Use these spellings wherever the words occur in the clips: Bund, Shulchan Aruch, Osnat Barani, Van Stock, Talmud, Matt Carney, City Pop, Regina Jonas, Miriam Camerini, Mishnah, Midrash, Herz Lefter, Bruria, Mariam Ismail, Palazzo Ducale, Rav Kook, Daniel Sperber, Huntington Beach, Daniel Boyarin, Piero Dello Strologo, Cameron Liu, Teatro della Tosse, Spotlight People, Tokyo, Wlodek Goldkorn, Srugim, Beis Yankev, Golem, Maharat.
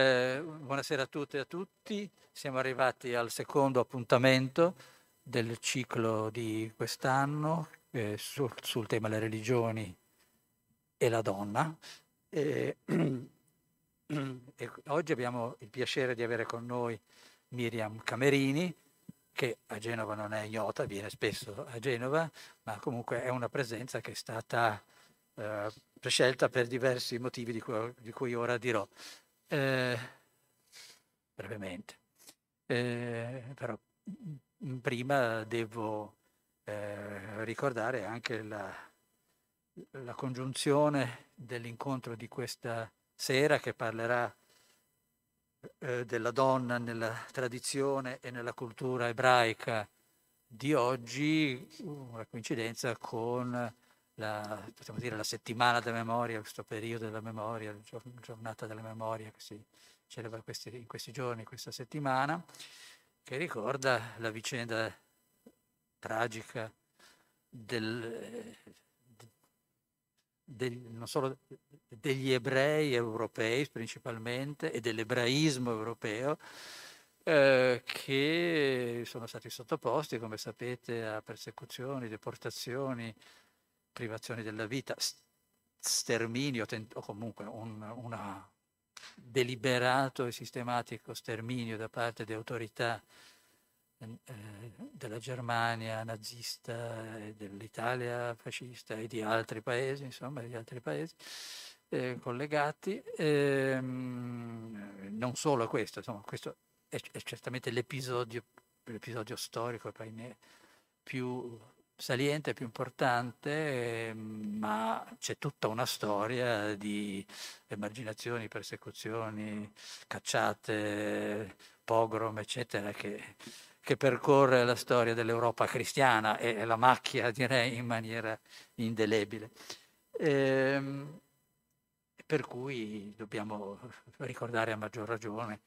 Buonasera a tutte e a tutti. Siamo arrivati al secondo appuntamento del ciclo di quest'anno sul tema le religioni e la donna. E oggi abbiamo il piacere di avere con noi Miriam Camerini, che a Genova non è ignota, viene spesso a Genova, ma comunque è una presenza che è stata prescelta per diversi motivi di cui ora dirò brevemente. Però prima devo ricordare anche la congiunzione dell'incontro di questa sera, che parlerà della donna nella tradizione e nella cultura ebraica di oggi, una coincidenza con la settimana della memoria, questo periodo della memoria, la giornata della memoria che si celebra in questi giorni, questa settimana, che ricorda la vicenda tragica non solo degli ebrei europei principalmente e dell'ebraismo europeo, che sono stati sottoposti, come sapete, a persecuzioni, deportazioni, privazioni della vita, sterminio o comunque un deliberato e sistematico sterminio da parte di autorità della Germania nazista, dell'Italia fascista e di altri paesi, insomma, di altri paesi collegati. Non solo a questo, insomma, questo è certamente l'episodio storico più saliente, più importante, ma c'è tutta una storia di emarginazioni, persecuzioni, cacciate, pogrom, eccetera, che percorre la storia dell'Europa cristiana e la macchia, direi, in maniera indelebile. Per cui dobbiamo ricordare a maggior ragione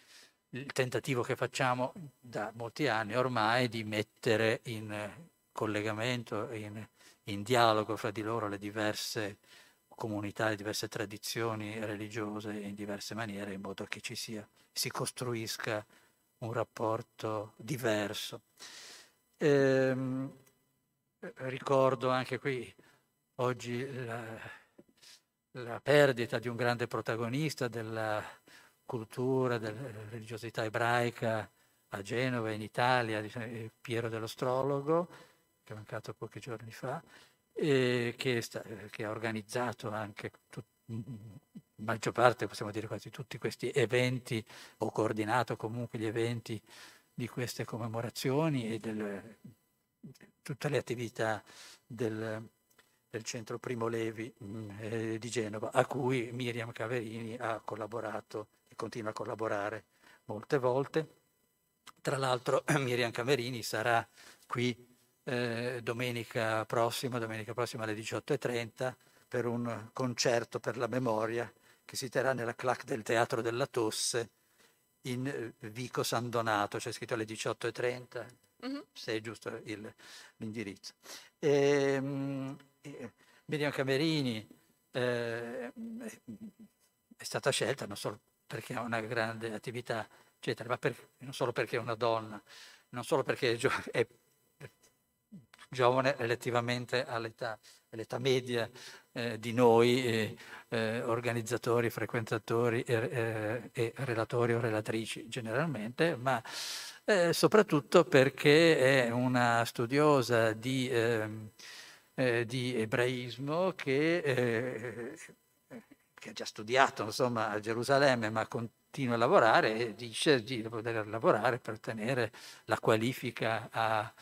il tentativo che facciamo da molti anni ormai di mettere in collegamento, in dialogo fra di loro le diverse comunità, le diverse tradizioni religiose in diverse maniere, in modo che si costruisca un rapporto diverso. Ricordo anche qui oggi la perdita di un grande protagonista della cultura, della religiosità ebraica a Genova, in Italia, Piero Dello Strologo, che è mancato pochi giorni fa, e che ha organizzato anche maggior parte, possiamo dire quasi tutti questi eventi, o coordinato comunque gli eventi di queste commemorazioni e tutte le attività del Centro Primo Levi di Genova, a cui Miriam Camerini ha collaborato e continua a collaborare molte volte. Tra l'altro Miriam Camerini sarà qui domenica prossima alle 18:30 per un concerto per la memoria che si terrà nella clac del Teatro della Tosse in Vico San Donato, c'è scritto alle 18:30, se è giusto l'indirizzo. Miriam Camerini è stata scelta non solo perché ha una grande attività, eccetera, ma non solo perché è una donna, non solo perché è giovane relativamente all'età media di noi organizzatori, frequentatori e relatori o relatrici generalmente, ma soprattutto perché è una studiosa di ebraismo che ha già studiato, insomma, a Gerusalemme, ma continua a lavorare e dice di poter lavorare per ottenere la qualifica a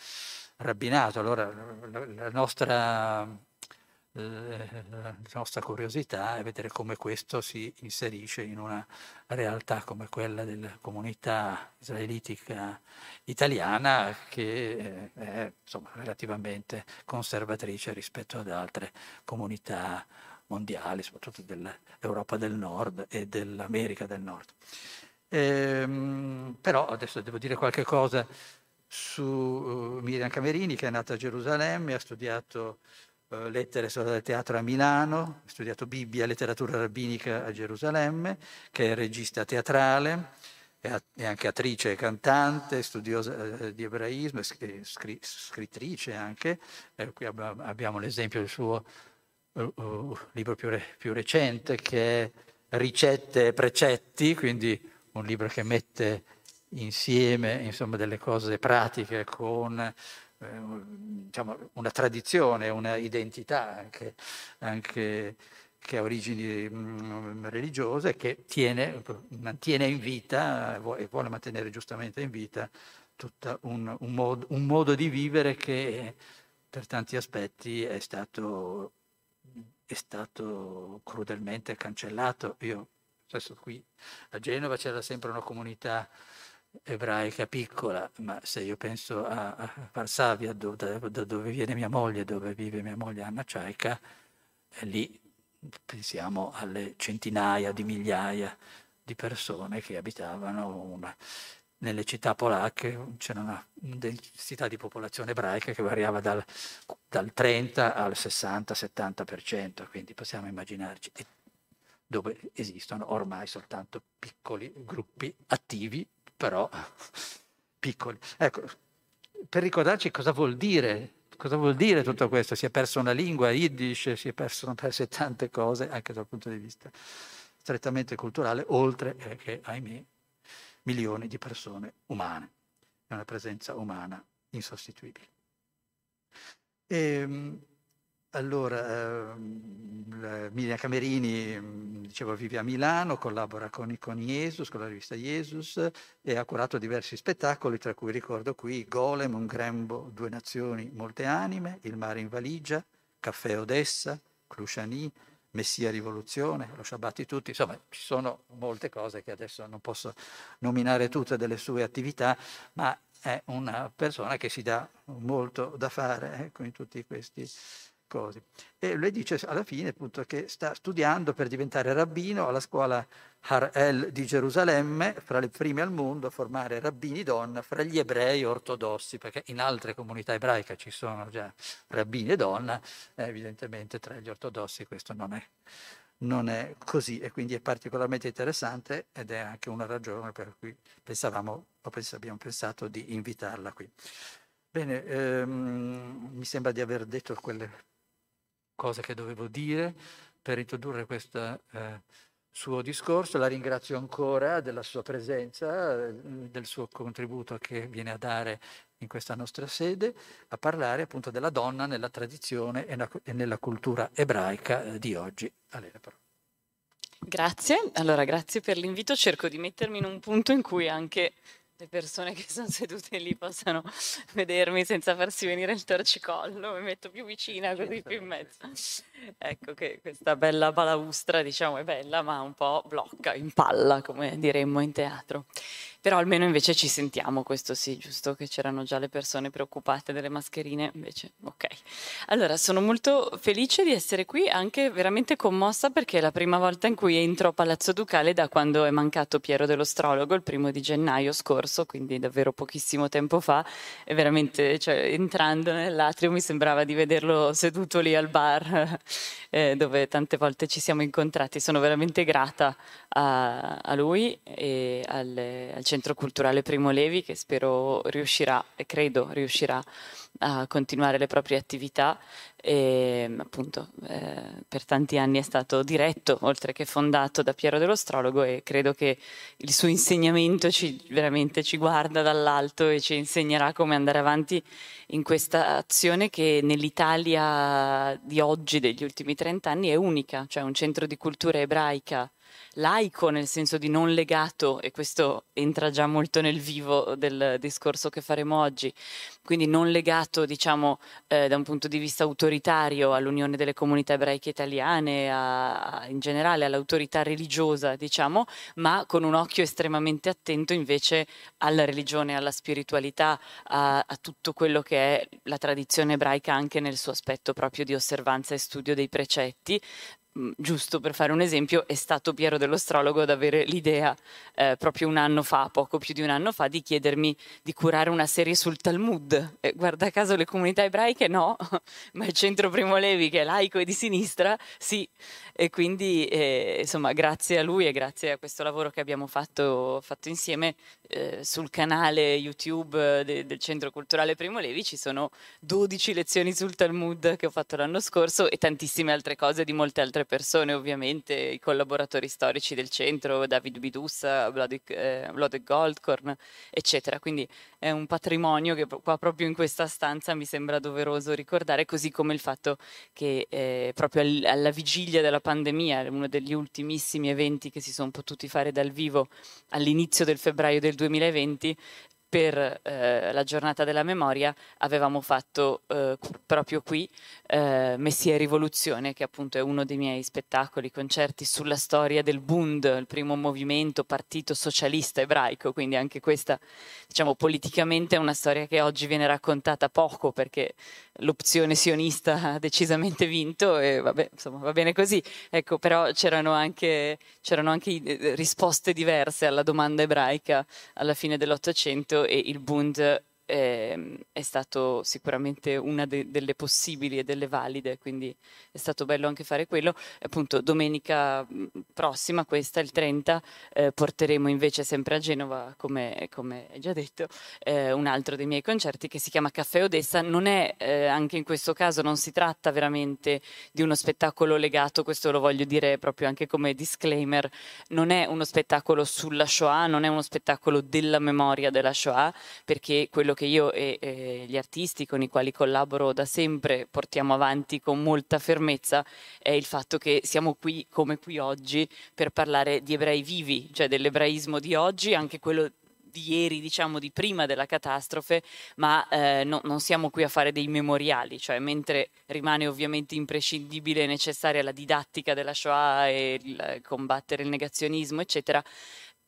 rabbinato. Allora la nostra curiosità è vedere come questo si inserisce in una realtà come quella della comunità israelitica italiana, che è, insomma, relativamente conservatrice rispetto ad altre comunità mondiali, soprattutto dell'Europa del Nord e dell'America del Nord. Però adesso devo dire qualche cosa su Miriam Camerini, che è nata a Gerusalemme, ha studiato lettere e storia del teatro a Milano, ho studiato Bibbia e letteratura rabbinica a Gerusalemme, che è regista teatrale, è anche attrice e cantante, studiosa di ebraismo, e scrittrice anche. Qui abbiamo l'esempio del suo libro più recente, che è Ricette e Precetti, quindi un libro che mette insieme, insomma, delle cose pratiche con, diciamo, una tradizione, una identità anche che ha origini religiose, che mantiene in vita e vuole mantenere giustamente in vita tutto un modo di vivere che per tanti aspetti è stato crudelmente cancellato. Io adesso qui a Genova c'era sempre una comunità ebraica piccola, ma se io penso a Varsavia, da dove viene mia moglie, dove vive mia moglie Anna Ciaica, lì pensiamo alle centinaia di migliaia di persone che abitavano nelle città polacche. C'era una densità di popolazione ebraica che variava dal 30 al 60-70%, quindi possiamo immaginarci, dove esistono ormai soltanto piccoli gruppi attivi, però piccoli. Ecco, per ricordarci cosa vuol dire tutto questo, si è persa una lingua, Yiddish, si sono perse tante cose anche dal punto di vista strettamente culturale, oltre che, ahimè, milioni di persone umane. È una presenza umana insostituibile. Allora, Miriam Camerini, dicevo, vive a Milano, collabora con Jesus, con la rivista Jesus, e ha curato diversi spettacoli, tra cui ricordo qui Golem, Un grembo, Due nazioni, Molte anime, Il mare in valigia, Caffè Odessa, Clusciani, Messia rivoluzione, Lo Shabbat tutti. Insomma, ci sono molte cose che adesso non posso nominare tutte delle sue attività, ma è una persona che si dà molto da fare, ecco, in tutti questi cose. E lei dice alla fine, appunto, che sta studiando per diventare rabbino alla scuola Har'el di Gerusalemme, fra le prime al mondo a formare rabbini donna fra gli ebrei ortodossi, perché in altre comunità ebraiche ci sono già rabbini e donna, evidentemente tra gli ortodossi questo non è così, e quindi è particolarmente interessante, ed è anche una ragione per cui abbiamo pensato di invitarla qui. Bene, mi sembra di aver detto quelle cose che dovevo dire per introdurre questo suo discorso. La ringrazio ancora della sua presenza, del suo contributo che viene a dare in questa nostra sede, a parlare appunto della donna nella tradizione e nella cultura ebraica di oggi. A lei la parola. Grazie, allora grazie per l'invito, cerco di mettermi in un punto in cui anche le persone che sono sedute lì possano vedermi senza farsi venire il torcicollo, mi metto più vicina, così più in mezzo. Ecco che questa bella balaustra, diciamo, è bella, ma un po' blocca, impalla, come diremmo in teatro. Però almeno invece ci sentiamo, questo sì, giusto che c'erano già le persone preoccupate delle mascherine, invece ok. Allora, sono molto felice di essere qui, anche veramente commossa, perché è la prima volta in cui entro a Palazzo Ducale da quando è mancato Piero Dello Strologo, il 1 gennaio scorso, quindi davvero pochissimo tempo fa, e veramente, cioè, entrando nell'atrio mi sembrava di vederlo seduto lì al bar dove tante volte ci siamo incontrati. Sono veramente grata a lui e al Centro Culturale Primo Levi, che spero riuscirà, e credo riuscirà, a continuare le proprie attività. E, appunto, per tanti anni è stato diretto, oltre che fondato, da Piero Dello Strologo, e credo che il suo insegnamento veramente ci guarda dall'alto e ci insegnerà come andare avanti in questa azione che nell'Italia di oggi, degli ultimi 30 anni, è unica, cioè un centro di cultura ebraica laico, nel senso di non legato, e questo entra già molto nel vivo del discorso che faremo oggi, quindi non legato, diciamo, da un punto di vista autoritario all'Unione delle Comunità Ebraiche Italiane, in generale all'autorità religiosa, diciamo, ma con un occhio estremamente attento invece alla religione, alla spiritualità, a tutto quello che è la tradizione ebraica, anche nel suo aspetto proprio di osservanza e studio dei precetti, giusto per fare un esempio, è stato Piero Dello Strologo ad avere l'idea proprio un anno fa, poco più di un anno fa, di chiedermi di curare una serie sul Talmud. Guarda caso le comunità ebraiche no, ma il Centro Primo Levi, che è laico e di sinistra, sì. E quindi insomma, grazie a lui e grazie a questo lavoro che abbiamo fatto insieme sul canale YouTube del Centro Culturale Primo Levi ci sono 12 lezioni sul Talmud che ho fatto l'anno scorso e tantissime altre cose di molte altre persone, ovviamente i collaboratori storici del centro, David Bidussa, Wlodek Goldkorn, eccetera. Quindi è un patrimonio che qua proprio in questa stanza mi sembra doveroso ricordare, così come il fatto che proprio alla vigilia della pandemia, uno degli ultimissimi eventi che si sono potuti fare dal vivo all'inizio del febbraio del 2020, per la giornata della memoria avevamo fatto proprio qui Messia e Rivoluzione, che appunto è uno dei miei spettacoli, concerti sulla storia del Bund, il primo movimento partito socialista ebraico, quindi anche questa, diciamo, politicamente è una storia che oggi viene raccontata poco perché l'opzione sionista ha decisamente vinto e vabbè, insomma, va bene così, ecco, però c'erano anche risposte diverse alla domanda ebraica alla fine dell'Ottocento, e il Bund è stato sicuramente una delle possibili e delle valide, quindi è stato bello anche fare quello. Appunto domenica prossima, questa il 30, porteremo invece sempre a Genova, come già detto, un altro dei miei concerti che si chiama Caffè Odessa. Non è, anche in questo caso non si tratta veramente di uno spettacolo legato, questo lo voglio dire proprio anche come disclaimer, non è uno spettacolo sulla Shoah, non è uno spettacolo della memoria della Shoah, perché quello che io e gli artisti con i quali collaboro da sempre portiamo avanti con molta fermezza è il fatto che siamo qui come qui oggi per parlare di ebrei vivi, cioè dell'ebraismo di oggi, anche quello di ieri, diciamo di prima della catastrofe, ma non siamo qui a fare dei memoriali, cioè mentre rimane ovviamente imprescindibile e necessaria la didattica della Shoah e combattere il negazionismo, eccetera,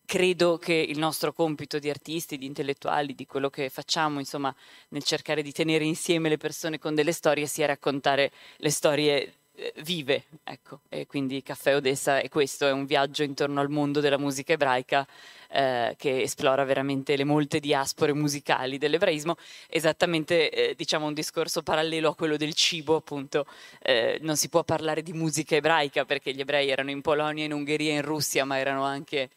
credo che il nostro compito di artisti, di intellettuali, di quello che facciamo, insomma, nel cercare di tenere insieme le persone con delle storie, sia raccontare le storie vive, ecco. E quindi Caffè Odessa è questo, è un viaggio intorno al mondo della musica ebraica che esplora veramente le molte diaspore musicali dell'ebraismo, esattamente diciamo un discorso parallelo a quello del cibo, appunto. Non si può parlare di musica ebraica perché gli ebrei erano in Polonia, in Ungheria, in Russia, ma erano anche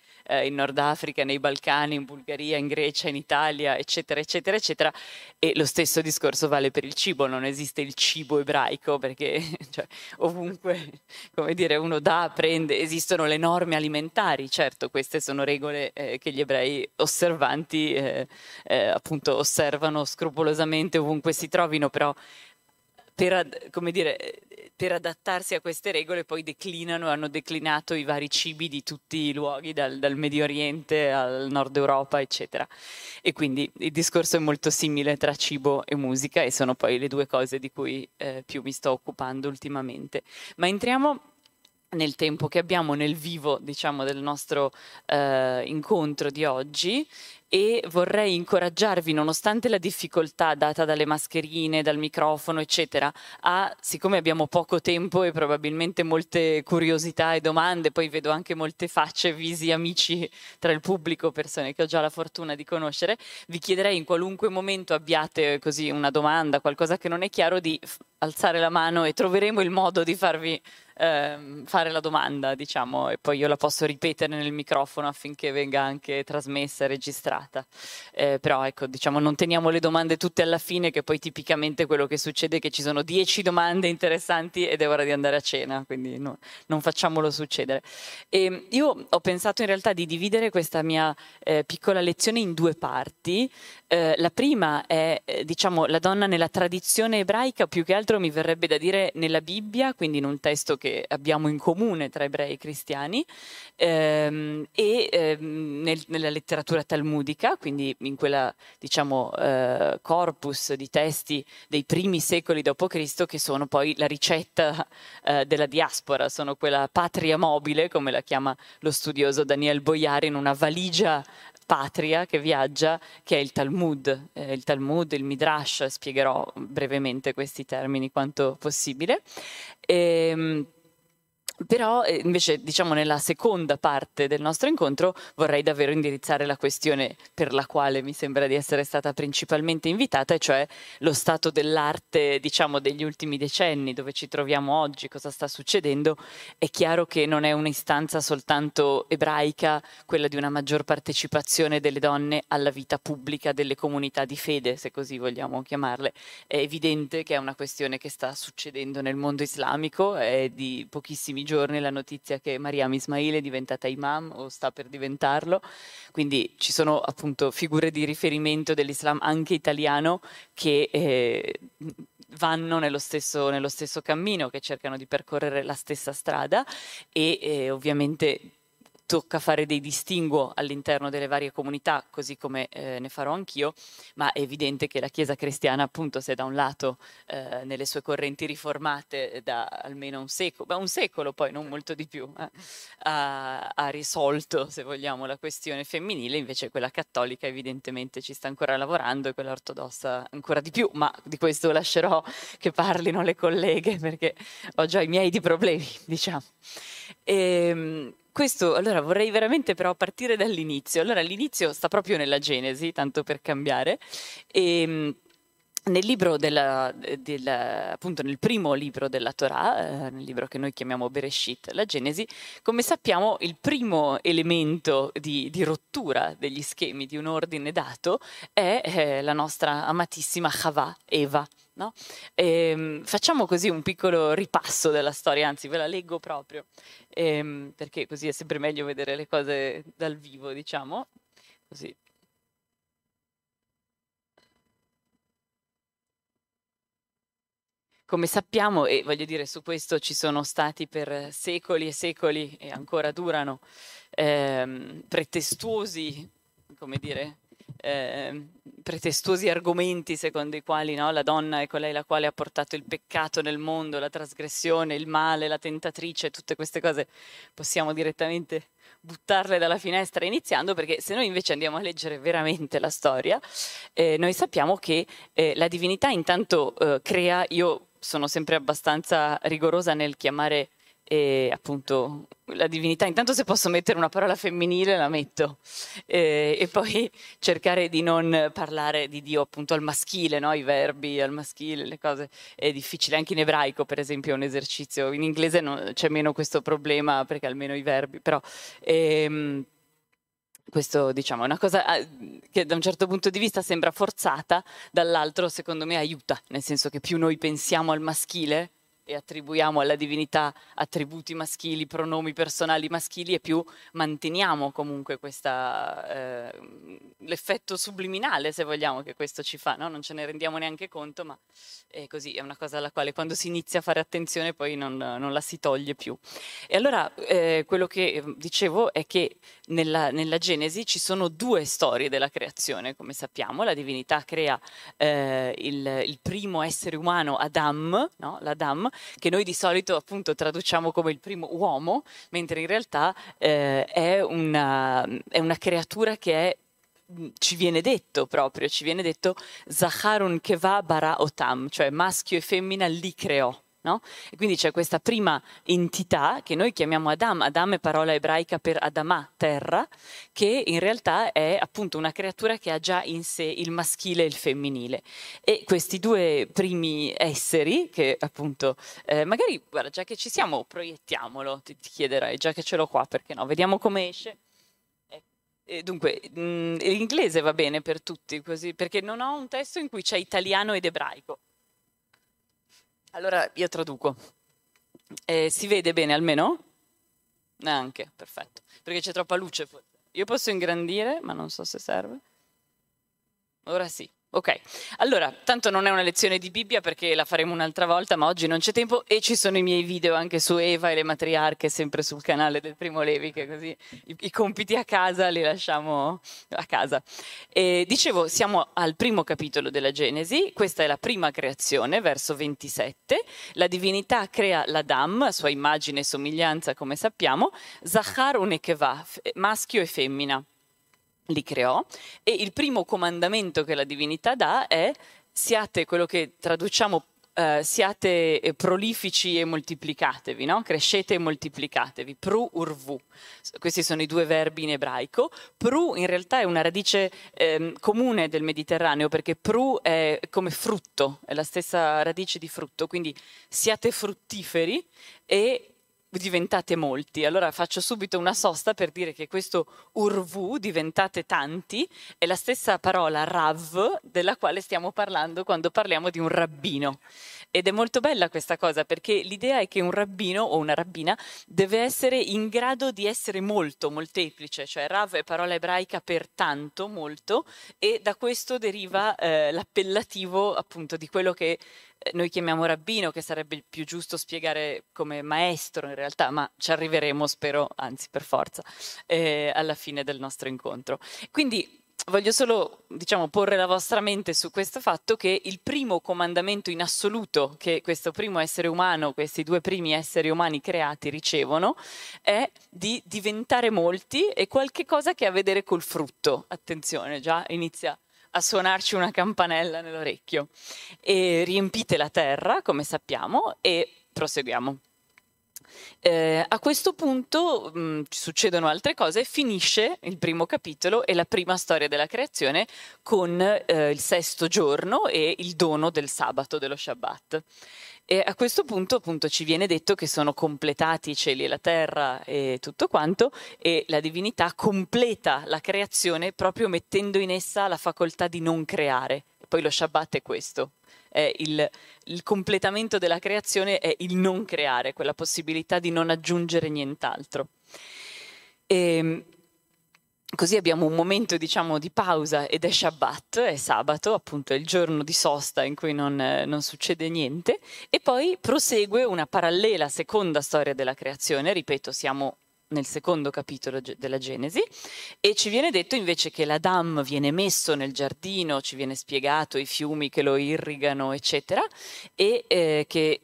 in Nord Africa, nei Balcani, in Bulgaria, in Grecia, in Italia, eccetera, eccetera, eccetera. E lo stesso discorso vale per il cibo, non esiste il cibo ebraico perché, cioè, ovunque, come dire, uno dà, prende, esistono le norme alimentari, certo, queste sono regole che gli ebrei osservanti appunto osservano scrupolosamente ovunque si trovino, però per adattarsi a queste regole poi hanno declinato i vari cibi di tutti i luoghi, dal Medio Oriente al Nord Europa, eccetera. E quindi il discorso è molto simile tra cibo e musica, e sono poi le due cose di cui più mi sto occupando ultimamente. Ma entriamo nel tempo che abbiamo, nel vivo, diciamo, del nostro incontro di oggi. E vorrei incoraggiarvi, nonostante la difficoltà data dalle mascherine, dal microfono, eccetera, siccome abbiamo poco tempo e probabilmente molte curiosità e domande, poi vedo anche molte facce, visi, amici tra il pubblico, persone che ho già la fortuna di conoscere, vi chiederei in qualunque momento abbiate così una domanda, qualcosa che non è chiaro, di alzare la mano e troveremo il modo di farvi fare la domanda, diciamo, e poi io la posso ripetere nel microfono affinché venga anche trasmessa, registrata. Però ecco, diciamo, non teniamo le domande tutte alla fine, che poi tipicamente quello che succede è che ci sono 10 domande interessanti ed è ora di andare a cena, quindi no, non facciamolo succedere. E io ho pensato in realtà di dividere questa mia piccola lezione in due parti. La prima è, diciamo, la donna nella tradizione ebraica, più che altro mi verrebbe da dire nella Bibbia, quindi in un testo che abbiamo in comune tra ebrei e cristiani, nella letteratura talmudica, quindi in quella, diciamo, corpus di testi dei primi secoli d.C. che sono poi la ricetta della diaspora, sono quella patria mobile, come la chiama lo studioso Daniel Boyarin, una valigia patria che viaggia, che è il Talmud, il Midrash. Spiegherò brevemente questi termini quanto possibile. Però invece, diciamo, nella seconda parte del nostro incontro vorrei davvero indirizzare la questione per la quale mi sembra di essere stata principalmente invitata, e cioè lo stato dell'arte, diciamo, degli ultimi decenni, dove ci troviamo oggi, cosa sta succedendo. È chiaro che non è un'istanza soltanto ebraica quella di una maggior partecipazione delle donne alla vita pubblica delle comunità di fede, se così vogliamo chiamarle. È evidente che è una questione che sta succedendo nel mondo islamico. È di pochissimi giorni la notizia che Mariam Ismail è diventata imam o sta per diventarlo, quindi ci sono appunto figure di riferimento dell'Islam anche italiano che vanno nello stesso cammino, che cercano di percorrere la stessa strada, e ovviamente tocca fare dei distinguo all'interno delle varie comunità, così come ne farò anch'io, ma è evidente che la Chiesa cristiana, appunto, se da un lato nelle sue correnti riformate da almeno un secolo poi, non molto di più, ha risolto, se vogliamo, la questione femminile, invece quella cattolica evidentemente ci sta ancora lavorando, e quella ortodossa ancora di più, ma di questo lascerò che parlino le colleghe, perché ho già i miei di problemi, diciamo. Questo, allora, vorrei veramente però partire dall'inizio. Allora, l'inizio sta proprio nella Genesi, tanto per cambiare. E nel libro appunto nel primo libro della Torah, nel libro che noi chiamiamo Bereshit, la Genesi, come sappiamo il primo elemento di rottura degli schemi di un ordine dato è la nostra amatissima Chava, Eva, no? Facciamo così un piccolo ripasso della storia, anzi ve la leggo proprio, perché così è sempre meglio vedere le cose dal vivo, diciamo, così. Come sappiamo, e voglio dire, su questo ci sono stati per secoli e secoli, e ancora durano, pretestuosi, come dire, pretestuosi argomenti secondo i quali, no, la donna è colei la quale ha portato il peccato nel mondo, la trasgressione, il male, la tentatrice, tutte queste cose possiamo direttamente buttarle dalla finestra iniziando, perché se noi invece andiamo a leggere veramente la storia, noi sappiamo che la divinità intanto crea, io sono sempre abbastanza rigorosa nel chiamare appunto la divinità, intanto se posso mettere una parola femminile la metto, e poi cercare di non parlare di Dio appunto al maschile, no? I verbi al maschile, le cose è difficile, anche in ebraico per esempio è un esercizio, in inglese non, c'è meno questo problema perché almeno i verbi, però questo, diciamo, è una cosa che da un certo punto di vista sembra forzata, dall'altro secondo me aiuta, nel senso che più noi pensiamo al maschile e attribuiamo alla divinità attributi maschili, pronomi personali maschili, e più manteniamo comunque questa, l'effetto subliminale, se vogliamo, che questo ci fa, no? Non ce ne rendiamo neanche conto, ma è così, è una cosa alla quale quando si inizia a fare attenzione poi non la si toglie più. E allora quello che dicevo è che nella Genesi ci sono due storie della creazione, come sappiamo. La divinità crea il primo essere umano, Adam, no? L'Adam, che noi di solito appunto traduciamo come il primo uomo, mentre in realtà è una creatura che ci viene detto Zacharun Keva bara otam, cioè maschio e femmina li creò, no? E quindi c'è questa prima entità che noi chiamiamo Adam. Adam è parola ebraica per Adama, terra, che in realtà è appunto una creatura che ha già in sé il maschile e il femminile. E questi due primi esseri, che appunto, magari, guarda, già che ci siamo, proiettiamolo, ti chiederai, già che ce l'ho qua, perché no? Vediamo come esce. Dunque, l'inglese va bene per tutti, così, perché non ho un testo in cui c'è italiano ed ebraico. Allora io traduco. Si vede bene almeno? Neanche, perfetto. Perché c'è troppa luce. Io posso ingrandire, ma non so se serve. Ora sì. Ok, allora, tanto non è una lezione di Bibbia perché la faremo un'altra volta, ma oggi non c'è tempo, e ci sono i miei video anche su Eva e le matriarche, sempre sul canale del Primo Levi, che così i compiti a casa li lasciamo a casa. E dicevo, siamo al primo capitolo della Genesi, questa è la prima creazione, verso 27, la divinità crea l'Adam, a sua immagine e somiglianza come sappiamo, Zachar unekeva, maschio e femmina li creò, e il primo comandamento che la divinità dà è: siate, quello che traduciamo siate prolifici e moltiplicatevi, no? Crescete e moltiplicatevi, pru urvu, questi sono i due verbi in ebraico. Pru in realtà è una radice comune del Mediterraneo, perché pru è come frutto, è la stessa radice di frutto, quindi siate fruttiferi e diventate molti. Allora faccio subito una sosta per dire che questo urvu, diventate tanti, è la stessa parola rav della quale stiamo parlando quando parliamo di un rabbino, ed è molto bella questa cosa, perché l'idea è che un rabbino o una rabbina deve essere in grado di essere molto, molteplice, cioè rav è parola ebraica per tanto, molto, e da questo deriva l'appellativo appunto di quello che noi chiamiamo rabbino, che sarebbe più giusto spiegare come maestro in realtà, ma ci arriveremo, spero, anzi per forza, alla fine del nostro incontro. Quindi voglio solo, diciamo, porre la vostra mente su questo fatto che il primo comandamento in assoluto che questo primo essere umano, questi due primi esseri umani creati ricevono, è di diventare molti, e qualche cosa che ha a vedere col frutto. Attenzione, già inizia a suonarci una campanella nell'orecchio. E riempite la terra, come sappiamo, e proseguiamo. A questo punto succedono altre cose, finisce il primo capitolo e la prima storia della creazione con il sesto giorno e il dono del sabato, dello Shabbat. E a questo punto appunto ci viene detto che sono completati i cieli e la terra e tutto quanto, e la divinità completa la creazione proprio mettendo in essa la facoltà di non creare. E poi lo Shabbat è questo, è il completamento della creazione, è il non creare, quella possibilità di non aggiungere nient'altro. E così abbiamo un momento, diciamo, di pausa, ed è Shabbat, è sabato, appunto è il giorno di sosta in cui non succede niente, e poi prosegue una parallela seconda storia della creazione, ripeto siamo nel secondo capitolo della Genesi, e ci viene detto invece che l'Adam viene messo nel giardino, ci viene spiegato i fiumi che lo irrigano eccetera, e che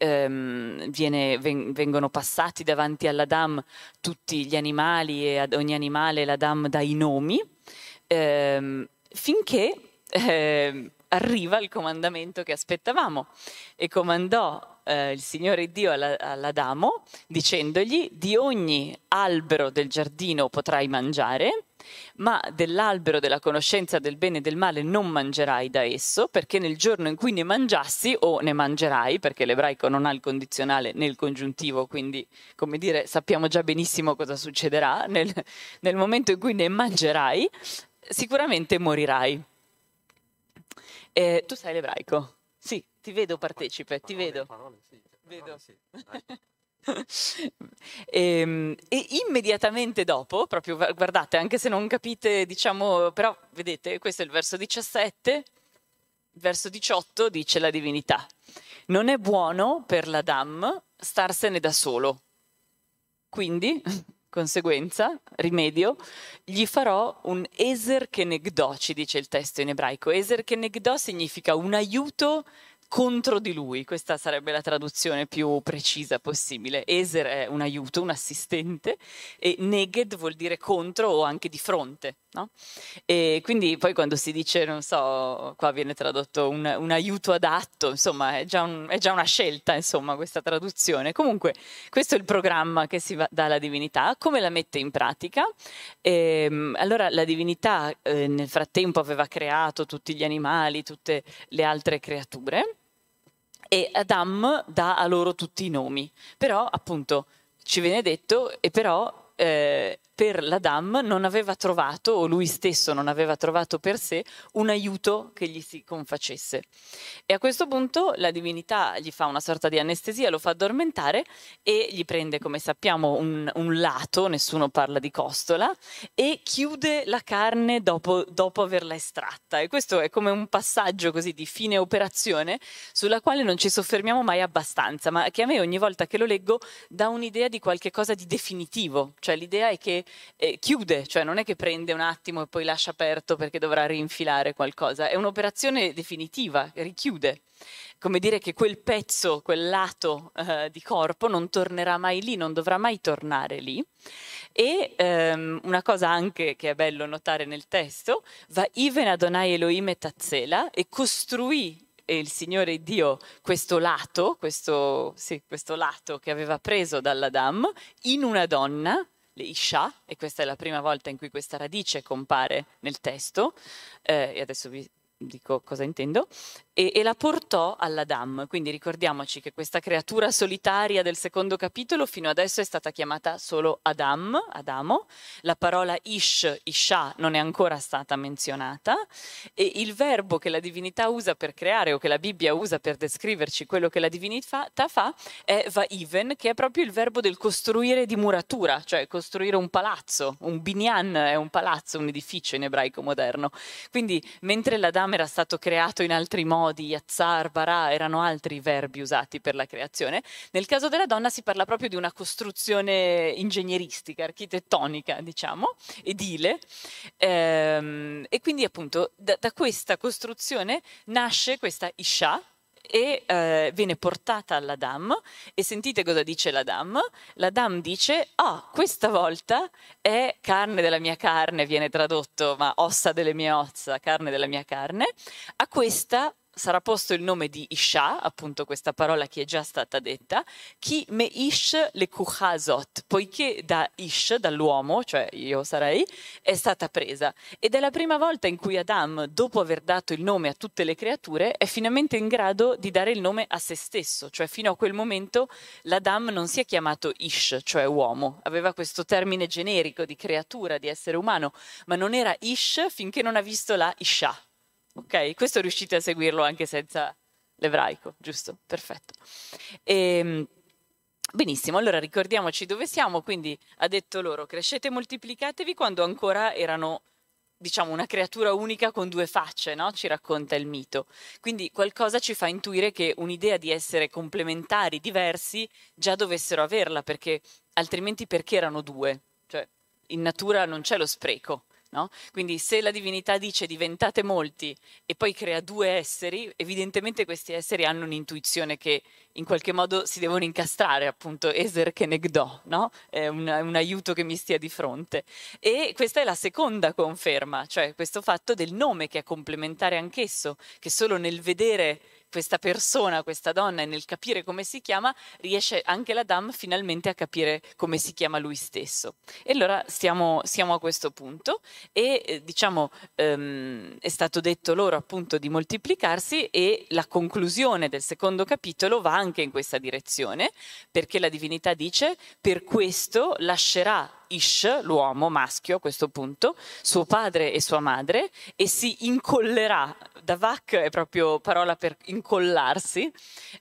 vengono passati davanti all'Adam tutti gli animali, e ad ogni animale l'Adam dà i nomi, finché arriva il comandamento che aspettavamo. E comandò il Signore Dio all'Adamo dicendogli: di ogni albero del giardino potrai mangiare, ma dell'albero della conoscenza del bene e del male non mangerai da esso, perché nel giorno in cui ne mangiassi, o ne mangerai, perché l'ebraico non ha il condizionale né il congiuntivo, quindi, come dire, sappiamo già benissimo cosa succederà nel momento in cui ne mangerai, sicuramente morirai. Tu sai l'ebraico? Sì, ti vedo partecipe, ti vedo. Vedo. E immediatamente dopo, proprio guardate, anche se non capite, diciamo, però vedete, questo è il verso 17, il verso 18 dice la divinità: non è buono per l'Adam starsene da solo, quindi, conseguenza, rimedio, gli farò un eser kenegdo, ci dice il testo in ebraico. Eser kenegdo significa un aiuto contro di lui, questa sarebbe la traduzione più precisa possibile. Eser è un aiuto, un assistente, e neged vuol dire contro o anche di fronte, no? E quindi poi quando si dice, non so, qua viene tradotto un aiuto adatto, insomma è già una scelta, insomma, questa traduzione. Comunque questo è il programma che si dà alla divinità. Come la mette in pratica? Allora la divinità nel frattempo aveva creato tutti gli animali, tutte le altre creature, e Adam dà a loro tutti i nomi, però appunto ci viene detto, e però per l'Adam non aveva trovato, o lui stesso non aveva trovato per sé, un aiuto che gli si confacesse. E a questo punto la divinità gli fa una sorta di anestesia, lo fa addormentare e gli prende, come sappiamo, un lato, nessuno parla di costola, e chiude la carne dopo averla estratta. E questo è come un passaggio così di fine operazione sulla quale non ci soffermiamo mai abbastanza, ma che a me ogni volta che lo leggo dà un'idea di qualche cosa di definitivo, cioè l'idea è che chiude, cioè non è che prende un attimo e poi lascia aperto perché dovrà rinfilare qualcosa, è un'operazione definitiva, richiude, come dire che quel pezzo, quel lato di corpo non tornerà mai lì, non dovrà mai tornare lì. E una cosa anche che è bello notare nel testo: va Iven Adonai Elohim et Tatzela, e costruì e il Signore Dio questo lato, questo lato che aveva preso dall'Adam in una donna, l'Isha, e questa è la prima volta in cui questa radice compare nel testo, e adesso vi dico cosa intendo, e la portò all'Adam. Quindi ricordiamoci che questa creatura solitaria del secondo capitolo fino adesso è stata chiamata solo Adam, Adamo, la parola Ish, Isha non è ancora stata menzionata, e il verbo che la divinità usa per creare o che la Bibbia usa per descriverci quello che la divinità fa è Vaiven, che è proprio il verbo del costruire di muratura, cioè costruire un palazzo, un binyan è un palazzo, un edificio in ebraico moderno. Quindi mentre l'Adam era stato creato in altri modi, Yatzar, Bara, erano altri verbi usati per la creazione. Nel caso della donna si parla proprio di una costruzione ingegneristica, architettonica, diciamo, edile. E quindi appunto da questa costruzione nasce questa Isha, e viene portata all'Adam, e sentite cosa dice l'Adam. L'Adam dice: ah, questa volta è carne della mia carne, viene tradotto, ma ossa delle mie ossa, carne della mia carne. A questa sarà posto il nome di Isha, appunto questa parola che è già stata detta, chi me ish le kuchazot, poiché da ish, dall'uomo, cioè io sarei, è stata presa. Ed è la prima volta in cui Adam, dopo aver dato il nome a tutte le creature, è finalmente in grado di dare il nome a se stesso, cioè fino a quel momento l'Adam non si è chiamato ish, cioè uomo, aveva questo termine generico di creatura, di essere umano, ma non era ish finché non ha visto la Isha. Ok, questo riuscite a seguirlo anche senza l'ebraico, giusto? Perfetto. Benissimo, allora ricordiamoci dove siamo. Quindi ha detto loro: crescete e moltiplicatevi, quando ancora erano, diciamo, una creatura unica con due facce, no? Ci racconta il mito. Quindi qualcosa ci fa intuire che un'idea di essere complementari, diversi, già dovessero averla, perché altrimenti perché erano due? Cioè, in natura non c'è lo spreco. No? Quindi se la divinità dice diventate molti e poi crea due esseri, evidentemente questi esseri hanno un'intuizione che in qualche modo si devono incastrare, appunto eser kenegdo, no? È un aiuto che mi stia di fronte. E questa è la seconda conferma, cioè questo fatto del nome che è complementare anch'esso, che solo nel vedere questa persona, questa donna, e nel capire come si chiama, riesce anche l'Adam finalmente a capire come si chiama lui stesso. E allora siamo a questo punto, e diciamo è stato detto loro appunto di moltiplicarsi, e la conclusione del secondo capitolo va anche in questa direzione, perché la divinità dice: per questo lascerà Ish, l'uomo maschio a questo punto, suo padre e sua madre, e si incollerà. Davak è proprio parola per incollarsi,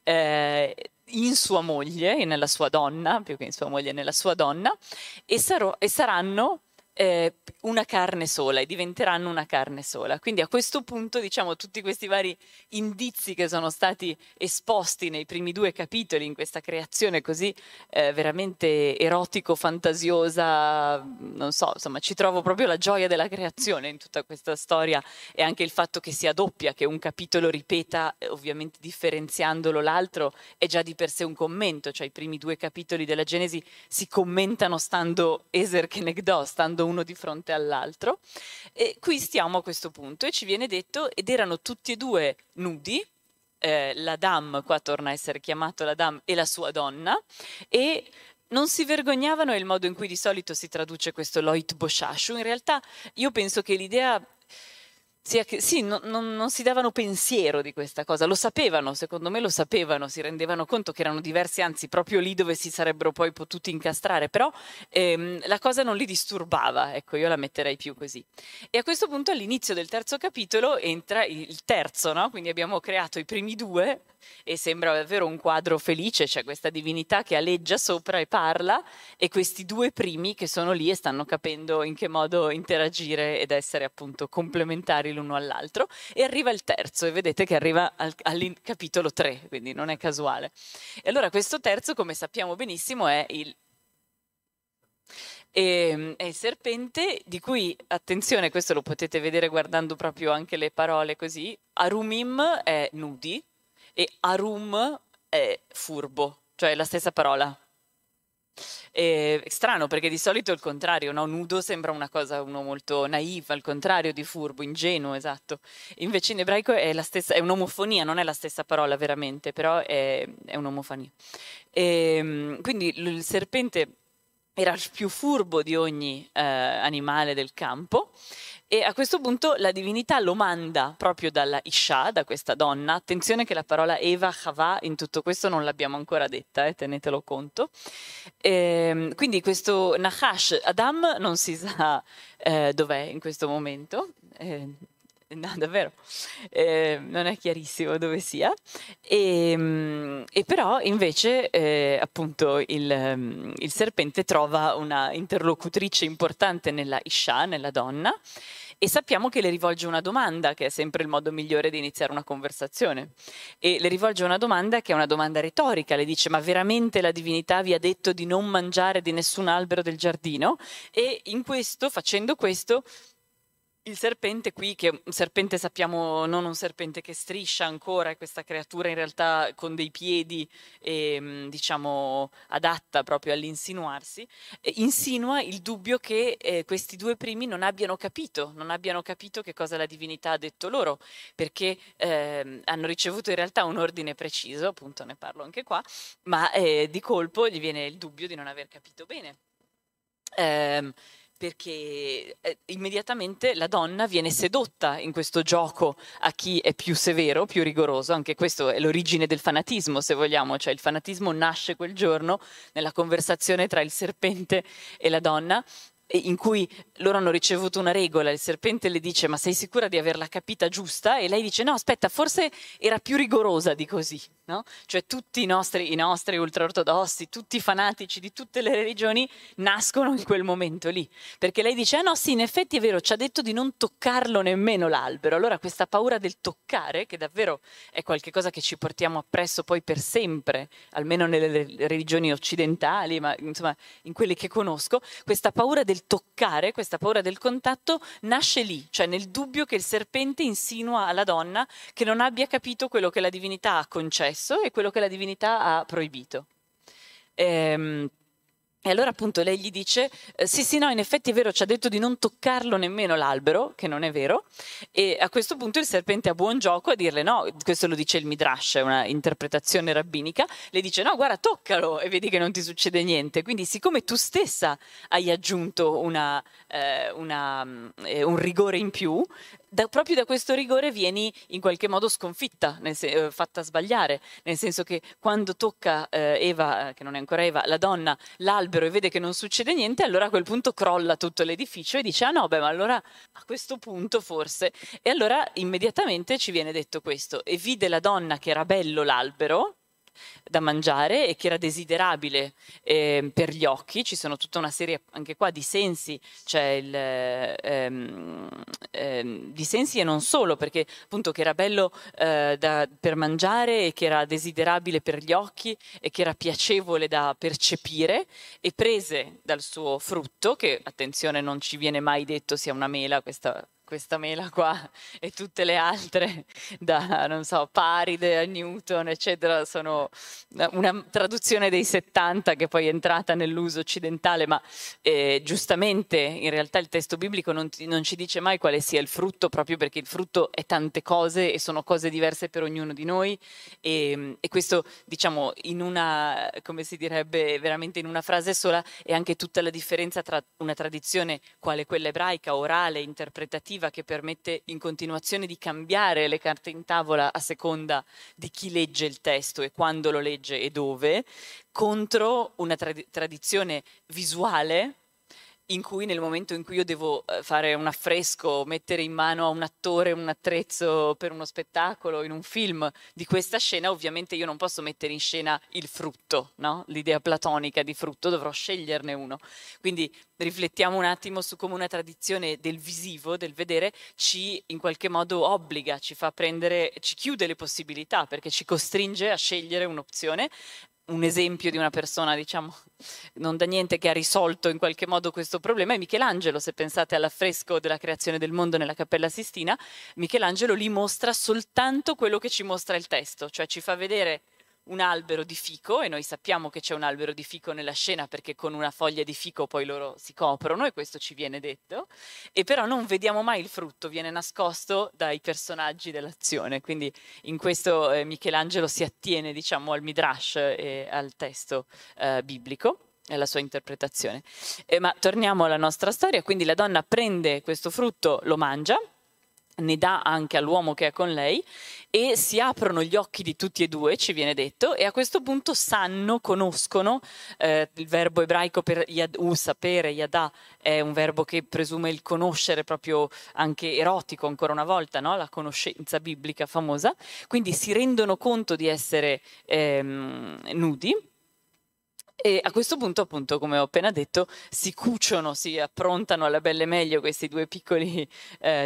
in sua moglie e nella sua donna, più che in sua moglie, nella sua donna, e saranno una carne sola, e diventeranno una carne sola. Quindi a questo punto, diciamo, tutti questi vari indizi che sono stati esposti nei primi due capitoli in questa creazione così veramente erotico, fantasiosa, non so, insomma ci trovo proprio la gioia della creazione in tutta questa storia, e anche il fatto che sia doppia, che un capitolo ripeta, ovviamente differenziandolo l'altro, è già di per sé un commento, cioè i primi due capitoli della Genesi si commentano stando eser kenegdo, stando uno di fronte all'altro, e qui stiamo a questo punto e ci viene detto: ed erano tutti e due nudi, l'Adam, qua torna a essere chiamato l'Adam, e la sua donna, e non si vergognavano. È il modo in cui di solito si traduce questo loit boshashu, in realtà io penso che l'idea sia che sì, non si davano pensiero di questa cosa, lo sapevano, secondo me lo sapevano, si rendevano conto che erano diversi, anzi proprio lì dove si sarebbero poi potuti incastrare, però la cosa non li disturbava, ecco, io la metterei più così. E a questo punto all'inizio del terzo capitolo entra il terzo, no? Quindi abbiamo creato i primi due e sembra davvero un quadro felice, c'è questa divinità che aleggia sopra e parla, e questi due primi che sono lì e stanno capendo in che modo interagire ed essere appunto complementari l'uno all'altro, e arriva il terzo, e vedete che arriva al capitolo 3, quindi non è casuale. E allora questo terzo, come sappiamo benissimo, è il serpente, di cui, attenzione, questo lo potete vedere guardando proprio anche le parole così, Arumim è nudi e Arum è furbo, cioè la stessa parola. Strano, perché di solito è il contrario, no? Nudo sembra una cosa, uno molto naïve, al contrario di furbo, ingenuo, esatto. Invece in ebraico è la stessa, è un'omofonia, non è la stessa parola veramente, però è un'omofonia. Quindi il serpente era il più furbo di ogni animale del campo, e a questo punto la divinità lo manda proprio dalla Isha, da questa donna. Attenzione che la parola Eva, Chava, in tutto questo non l'abbiamo ancora detta, tenetelo conto. Quindi questo Nachash, Adam, non si sa dov'è in questo momento, no, davvero, non è chiarissimo dove sia, e però invece appunto il serpente trova una interlocutrice importante nella Isha, nella donna, e sappiamo che le rivolge una domanda, che è sempre il modo migliore di iniziare una conversazione, e le rivolge una domanda che è una domanda retorica. Le dice: ma veramente la divinità vi ha detto di non mangiare di nessun albero del giardino? E in questo, facendo questo, il serpente qui, che è un serpente, sappiamo, non un serpente che striscia ancora, è questa creatura in realtà con dei piedi, diciamo, adatta proprio all'insinuarsi, insinua il dubbio che questi due primi non abbiano capito che cosa la divinità ha detto loro, perché hanno ricevuto in realtà un ordine preciso, appunto ne parlo anche qua, ma di colpo gli viene il dubbio di non aver capito bene. Perché immediatamente la donna viene sedotta in questo gioco a chi è più severo, più rigoroso. Anche questo è l'origine del fanatismo, se vogliamo, cioè il fanatismo nasce quel giorno nella conversazione tra il serpente e la donna, in cui loro hanno ricevuto una regola. Il serpente le dice: ma sei sicura di averla capita giusta? E lei dice: no, aspetta, forse era più rigorosa di così, no? Cioè tutti i nostri ultraortodossi, tutti i fanatici di tutte le religioni nascono in quel momento lì, perché lei dice: ah no, sì, in effetti è vero, ci ha detto di non toccarlo nemmeno l'albero. Allora questa paura del toccare, che davvero è qualcosa che ci portiamo appresso poi per sempre, almeno nelle religioni occidentali, ma insomma in quelle che conosco, questa paura del toccare, questa paura del contatto nasce lì, cioè nel dubbio che il serpente insinua alla donna che non abbia capito quello che la divinità ha concesso e quello che la divinità ha proibito. E allora appunto lei gli dice: sì sì, no, in effetti è vero, ci ha detto di non toccarlo nemmeno l'albero, che non è vero. E a questo punto il serpente ha buon gioco a dirle: no, questo lo dice il Midrash, è una interpretazione rabbinica. Le dice: no, guarda, toccalo e vedi che non ti succede niente. Quindi siccome tu stessa hai aggiunto un rigore in più, proprio da questo rigore vieni in qualche modo sconfitta, fatta sbagliare, nel senso che quando tocca Eva, che non è ancora Eva, la donna, l'albero, e vede che non succede niente, allora a quel punto crolla tutto l'edificio e dice: ah no, beh, ma allora a questo punto forse. E allora immediatamente ci viene detto questo: e vide la donna che era bello l'albero da mangiare e che era desiderabile per gli occhi. Ci sono tutta una serie anche qua di sensi, cioè di sensi, e non solo, perché appunto che era bello per mangiare, e che era desiderabile per gli occhi, e che era piacevole da percepire, e prese dal suo frutto, che attenzione non ci viene mai detto sia una mela, questa mela qua, e tutte le altre, da, non so, Paride a Newton, eccetera, sono una traduzione dei 70 che poi è entrata nell'uso occidentale, ma giustamente in realtà il testo biblico non ci dice mai quale sia il frutto, proprio perché il frutto è tante cose e sono cose diverse per ognuno di noi, e questo, diciamo, in una, come si direbbe, veramente in una frase sola, è anche tutta la differenza tra una tradizione quale quella ebraica, orale, interpretativa, che permette in continuazione di cambiare le carte in tavola a seconda di chi legge il testo e quando lo legge e dove, contro una tradizione visuale in cui, nel momento in cui io devo fare un affresco, mettere in mano a un attore un attrezzo per uno spettacolo, in un film, di questa scena, ovviamente io non posso mettere in scena il frutto, no? L'idea platonica di frutto, dovrò sceglierne uno. Quindi riflettiamo un attimo su come una tradizione del visivo, del vedere, ci in qualche modo obbliga, ci fa prendere, ci chiude le possibilità, perché ci costringe a scegliere un'opzione. Un esempio di una persona, diciamo, non da niente, che ha risolto in qualche modo questo problema è Michelangelo. Se pensate all'affresco della creazione del mondo nella Cappella Sistina, Michelangelo lì mostra soltanto quello che ci mostra il testo, cioè ci fa vedere un albero di fico, e noi sappiamo che c'è un albero di fico nella scena perché con una foglia di fico poi loro si coprono, e questo ci viene detto, e però non vediamo mai il frutto, viene nascosto dai personaggi dell'azione. Quindi in questo Michelangelo si attiene, diciamo, al Midrash e al testo biblico, la sua interpretazione. Ma torniamo alla nostra storia. Quindi la donna prende questo frutto, lo mangia, ne dà anche all'uomo che è con lei, e si aprono gli occhi di tutti e due, ci viene detto, e a questo punto sanno, conoscono, il verbo ebraico per yadu, sapere, yadà, è un verbo che presume il conoscere, proprio anche erotico ancora una volta, no? La conoscenza biblica famosa. Quindi si rendono conto di essere nudi, e a questo punto, appunto, come ho appena detto, si cuciono, si approntano alla belle meglio questi due piccoli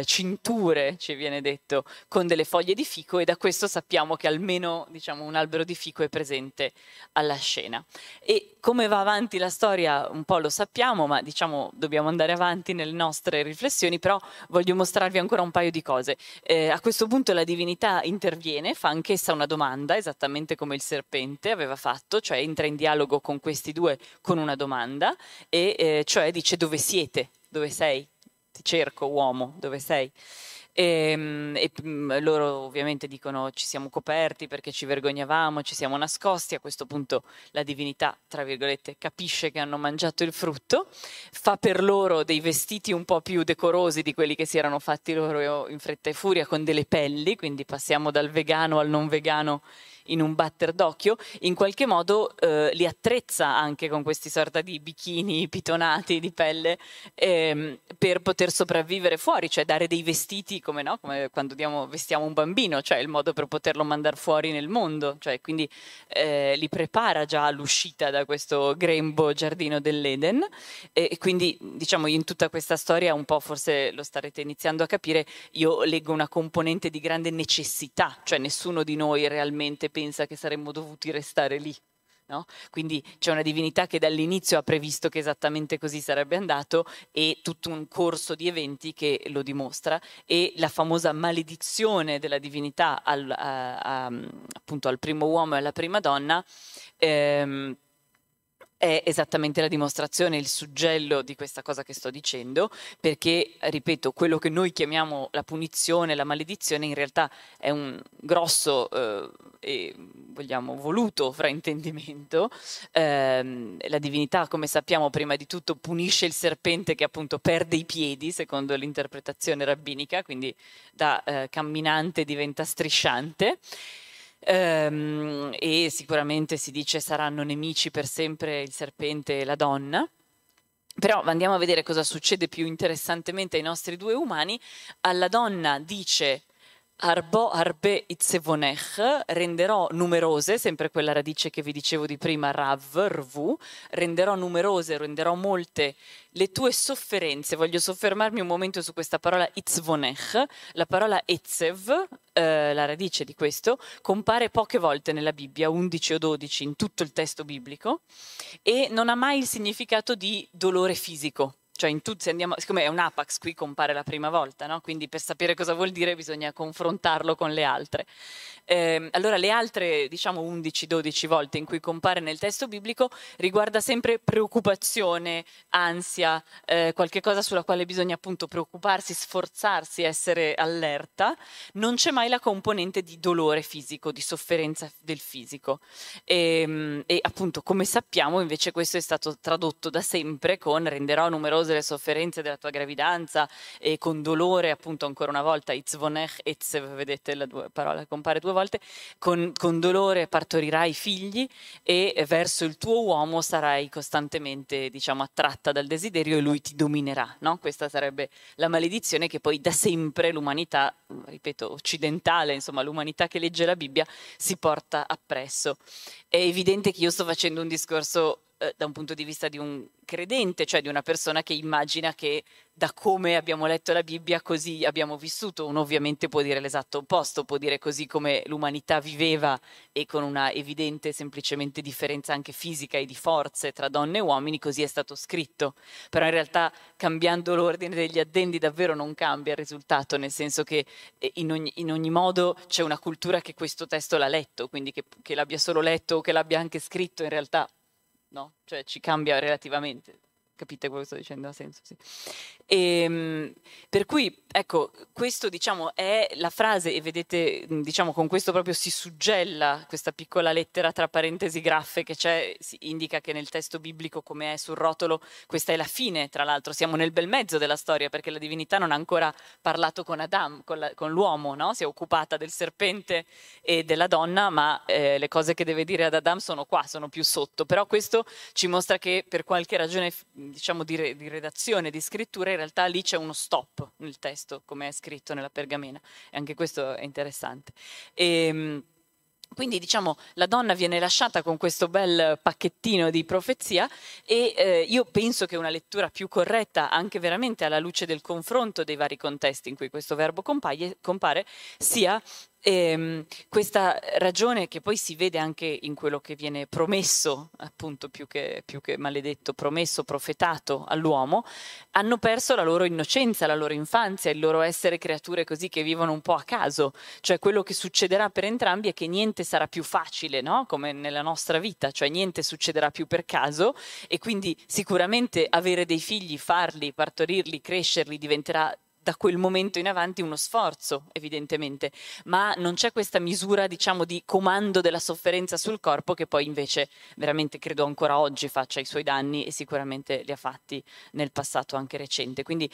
cinture, ci viene detto, con delle foglie di fico, e da questo sappiamo che almeno, diciamo, un albero di fico è presente alla scena. E come va avanti la storia un po' lo sappiamo, ma, diciamo, dobbiamo andare avanti nelle nostre riflessioni, però voglio mostrarvi ancora un paio di cose. A questo punto la divinità interviene, fa anch'essa una domanda, esattamente come il serpente aveva fatto, cioè entra in dialogo con questi due con una domanda, e cioè dice: dove siete? Dove sei? Ti cerco, uomo, dove sei? E loro ovviamente dicono: ci siamo coperti perché ci vergognavamo, ci siamo nascosti. A questo punto la divinità, tra virgolette, capisce che hanno mangiato il frutto, fa per loro dei vestiti un po' più decorosi di quelli che si erano fatti loro in fretta e furia, con delle pelli, quindi passiamo dal vegano al non vegano in un batter d'occhio. In qualche modo li attrezza anche con questi sorta di bikini pitonati di pelle per poter sopravvivere fuori, cioè dare dei vestiti come, no? Come quando vestiamo un bambino, cioè il modo per poterlo mandare fuori nel mondo, cioè, quindi li prepara già all'uscita da questo grembo giardino dell'Eden, e quindi, diciamo, in tutta questa storia un po', forse lo starete iniziando a capire, io leggo una componente di grande necessità, cioè nessuno di noi realmente pensa che saremmo dovuti restare lì, no? Quindi c'è una divinità che dall'inizio ha previsto che esattamente così sarebbe andato, e tutto un corso di eventi che lo dimostra, e la famosa maledizione della divinità appunto al primo uomo e alla prima donna è esattamente la dimostrazione, il suggello di questa cosa che sto dicendo, perché, ripeto, quello che noi chiamiamo la punizione, la maledizione, in realtà è un grosso e, vogliamo, voluto fraintendimento. La divinità, come sappiamo, prima di tutto punisce il serpente che appunto perde i piedi, secondo l'interpretazione rabbinica, quindi da camminante diventa strisciante. E sicuramente si dice saranno nemici per sempre il serpente e la donna. Però andiamo a vedere cosa succede più interessantemente ai nostri due umani. Alla donna dice: Arbo arbe itzevonech, renderò numerose, sempre quella radice che vi dicevo di prima, rav, rvu, renderò numerose, renderò molte le tue sofferenze. Voglio soffermarmi un momento su questa parola itzvonech. La parola etzev, la radice di questo, compare poche volte nella Bibbia, 11 o 12 in tutto il testo biblico, e non ha mai il significato di dolore fisico. Cioè, se andiamo, siccome è un apax, qui compare la prima volta, no? Quindi per sapere cosa vuol dire bisogna confrontarlo con le altre. Allora, le altre, diciamo, 11-12 volte in cui compare nel testo biblico, riguarda sempre preoccupazione, ansia, qualche cosa sulla quale bisogna appunto preoccuparsi, sforzarsi, essere allerta. Non c'è mai la componente di dolore fisico, di sofferenza del fisico. E appunto, come sappiamo, invece, questo è stato tradotto da sempre con renderò numerose le sofferenze della tua gravidanza, e con dolore, appunto, ancora una volta itzvonech, etzev, vedete la parola compare due volte, con dolore partorirai figli, e verso il tuo uomo sarai costantemente, diciamo, attratta dal desiderio, e lui ti dominerà, no? Questa sarebbe la maledizione che poi da sempre l'umanità, ripeto, occidentale, insomma l'umanità che legge la Bibbia, si porta appresso. È evidente che io sto facendo un discorso da un punto di vista di un credente, cioè di una persona che immagina che da come abbiamo letto la Bibbia così abbiamo vissuto. Uno ovviamente può dire l'esatto opposto, può dire così come l'umanità viveva, e con una evidente semplicemente differenza anche fisica e di forze tra donne e uomini, così è stato scritto. Però in realtà, cambiando l'ordine degli addendi, davvero non cambia il risultato, nel senso che in ogni modo c'è una cultura che questo testo l'ha letto, quindi che l'abbia solo letto o che l'abbia anche scritto, in realtà no, cioè ci cambia relativamente. Capite quello che sto dicendo? Ha senso, sì. E, per cui, ecco, questo diciamo è la frase, e vedete, diciamo, con questo proprio si suggella questa piccola lettera tra parentesi graffe che c'è, si indica che nel testo biblico, come è sul rotolo, questa è la fine. Tra l'altro siamo nel bel mezzo della storia, perché la divinità non ha ancora parlato con Adam, con l'uomo, no? Si è occupata del serpente e della donna, ma le cose che deve dire ad Adam sono qua, sono più sotto. Però questo ci mostra che per qualche ragione, diciamo, di redazione, di scrittura, in realtà lì c'è uno stop nel testo, come è scritto nella pergamena, e anche questo è interessante. E quindi, diciamo, la donna viene lasciata con questo bel pacchettino di profezia, e io penso che una lettura più corretta, anche veramente alla luce del confronto dei vari contesti in cui questo verbo compare, sia questa ragione che poi si vede anche in quello che viene promesso, appunto, più che maledetto, promesso, profetato all'uomo. Hanno perso la loro innocenza, la loro infanzia, il loro essere creature così che vivono un po' a caso. Cioè, quello che succederà per entrambi è che niente sarà più facile, no? Come nella nostra vita, cioè niente succederà più per caso, e quindi sicuramente avere dei figli, farli, partorirli, crescerli, diventerà da quel momento in avanti uno sforzo, evidentemente, ma non c'è questa misura, diciamo, di comando della sofferenza sul corpo, che poi invece veramente credo ancora oggi faccia i suoi danni, e sicuramente li ha fatti nel passato anche recente. Quindi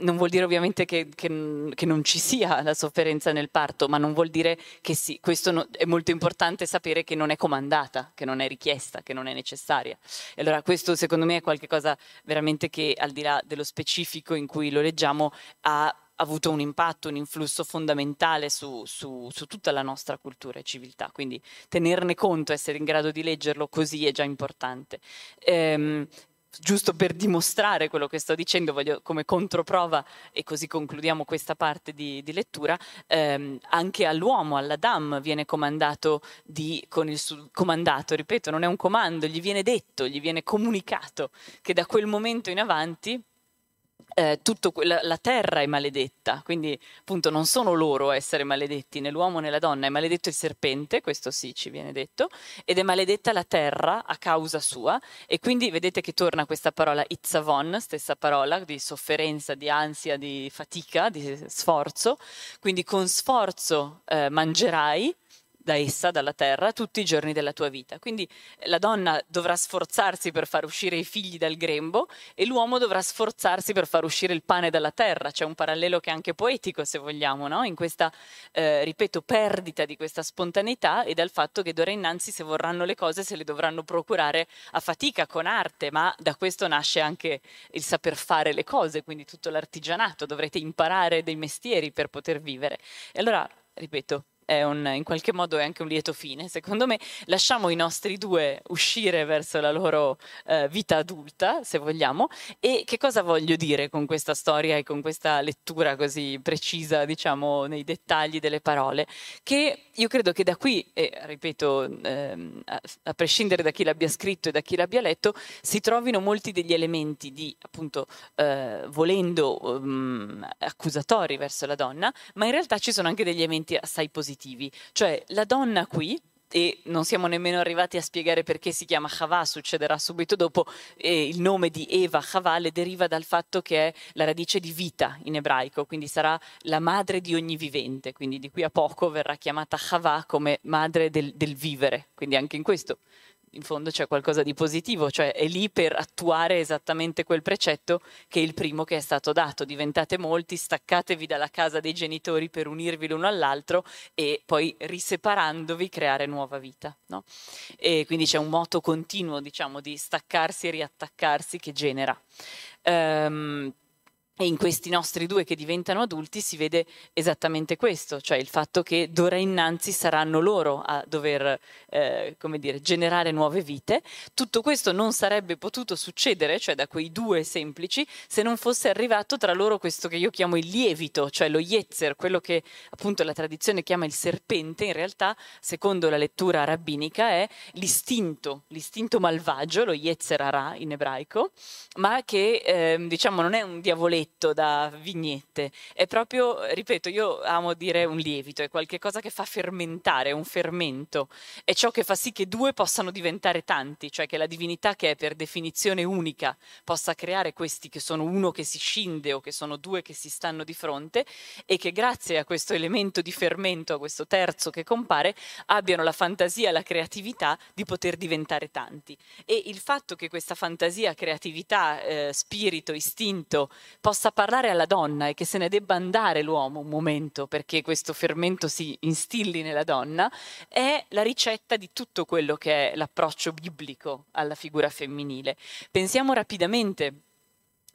non vuol dire ovviamente che non ci sia la sofferenza nel parto, ma non vuol dire che sì, questo no, è molto importante sapere che non è comandata, che non è richiesta, che non è necessaria. E allora questo secondo me è qualcosa veramente che, al di là dello specifico in cui lo leggiamo, ha avuto un impatto, un influsso fondamentale su tutta la nostra cultura e civiltà. Quindi tenerne conto, essere in grado di leggerlo così, è già importante. Giusto per dimostrare quello che sto dicendo, voglio, come controprova, e così concludiamo questa parte di lettura, anche all'uomo, all'Adam, viene comandato, comandato, ripeto, non è un comando, gli viene detto, gli viene comunicato che da quel momento in avanti la terra è maledetta. Quindi, appunto, non sono loro a essere maledetti, né l'uomo né la donna. È maledetto il serpente, questo sì ci viene detto, ed è maledetta la terra a causa sua. E quindi vedete che torna questa parola itzavon, stessa parola di sofferenza, di ansia, di fatica, di sforzo. Quindi con sforzo mangerai da essa, dalla terra, tutti i giorni della tua vita. Quindi la donna dovrà sforzarsi per far uscire i figli dal grembo, e l'uomo dovrà sforzarsi per far uscire il pane dalla terra. C'è un parallelo che è anche poetico, se vogliamo, no? In questa, ripeto, perdita di questa spontaneità, e dal fatto che d'ora innanzi, se vorranno le cose, se le dovranno procurare a fatica, con arte, ma da questo nasce anche il saper fare le cose, quindi tutto l'artigianato. Dovrete imparare dei mestieri per poter vivere. E allora, ripeto, in qualche modo è anche un lieto fine, secondo me. Lasciamo i nostri due uscire verso la loro vita adulta, se vogliamo. E che cosa voglio dire con questa storia e con questa lettura così precisa, diciamo, nei dettagli delle parole? Che io credo che da qui, ripeto, a prescindere da chi l'abbia scritto e da chi l'abbia letto, si trovino molti degli elementi di, appunto, volendo accusatori verso la donna, ma in realtà ci sono anche degli elementi assai positivi. Cioè, la donna qui, e non siamo nemmeno arrivati a spiegare perché si chiama Chava, succederà subito dopo, il nome di Eva, Chava, le deriva dal fatto che è la radice di vita in ebraico, quindi sarà la madre di ogni vivente, quindi di qui a poco verrà chiamata Chava come madre del vivere. Quindi anche in questo, in fondo, c'è qualcosa di positivo, cioè è lì per attuare esattamente quel precetto che è il primo che è stato dato: diventate molti, staccatevi dalla casa dei genitori per unirvi l'uno all'altro e poi, riseparandovi, creare nuova vita, no? E quindi c'è un moto continuo, diciamo, di staccarsi e riattaccarsi, che genera. E in questi nostri due che diventano adulti si vede esattamente questo, cioè il fatto che d'ora innanzi saranno loro a dover, come dire, generare nuove vite. Tutto questo non sarebbe potuto succedere, cioè da quei due semplici, se non fosse arrivato tra loro questo che io chiamo il lievito, cioè lo yetzer, quello che appunto la tradizione chiama il serpente. In realtà, secondo la lettura rabbinica, è l'istinto malvagio, lo yetzer hara in ebraico, ma che diciamo non è un diavoletto da vignette, è proprio, ripeto, io amo dire un lievito, è qualcosa che fa fermentare, un fermento, è ciò che fa sì che due possano diventare tanti, cioè che la divinità, che è per definizione unica, possa creare questi che sono uno che si scinde o che sono due che si stanno di fronte, e che grazie a questo elemento di fermento, a questo terzo che compare, abbiano la fantasia, la creatività di poter diventare tanti. E il fatto che questa fantasia, creatività, spirito, istinto possa parlare alla donna, e che se ne debba andare l'uomo un momento perché questo fermento si instilli nella donna, è la ricetta di tutto quello che è l'approccio biblico alla figura femminile. Pensiamo rapidamente,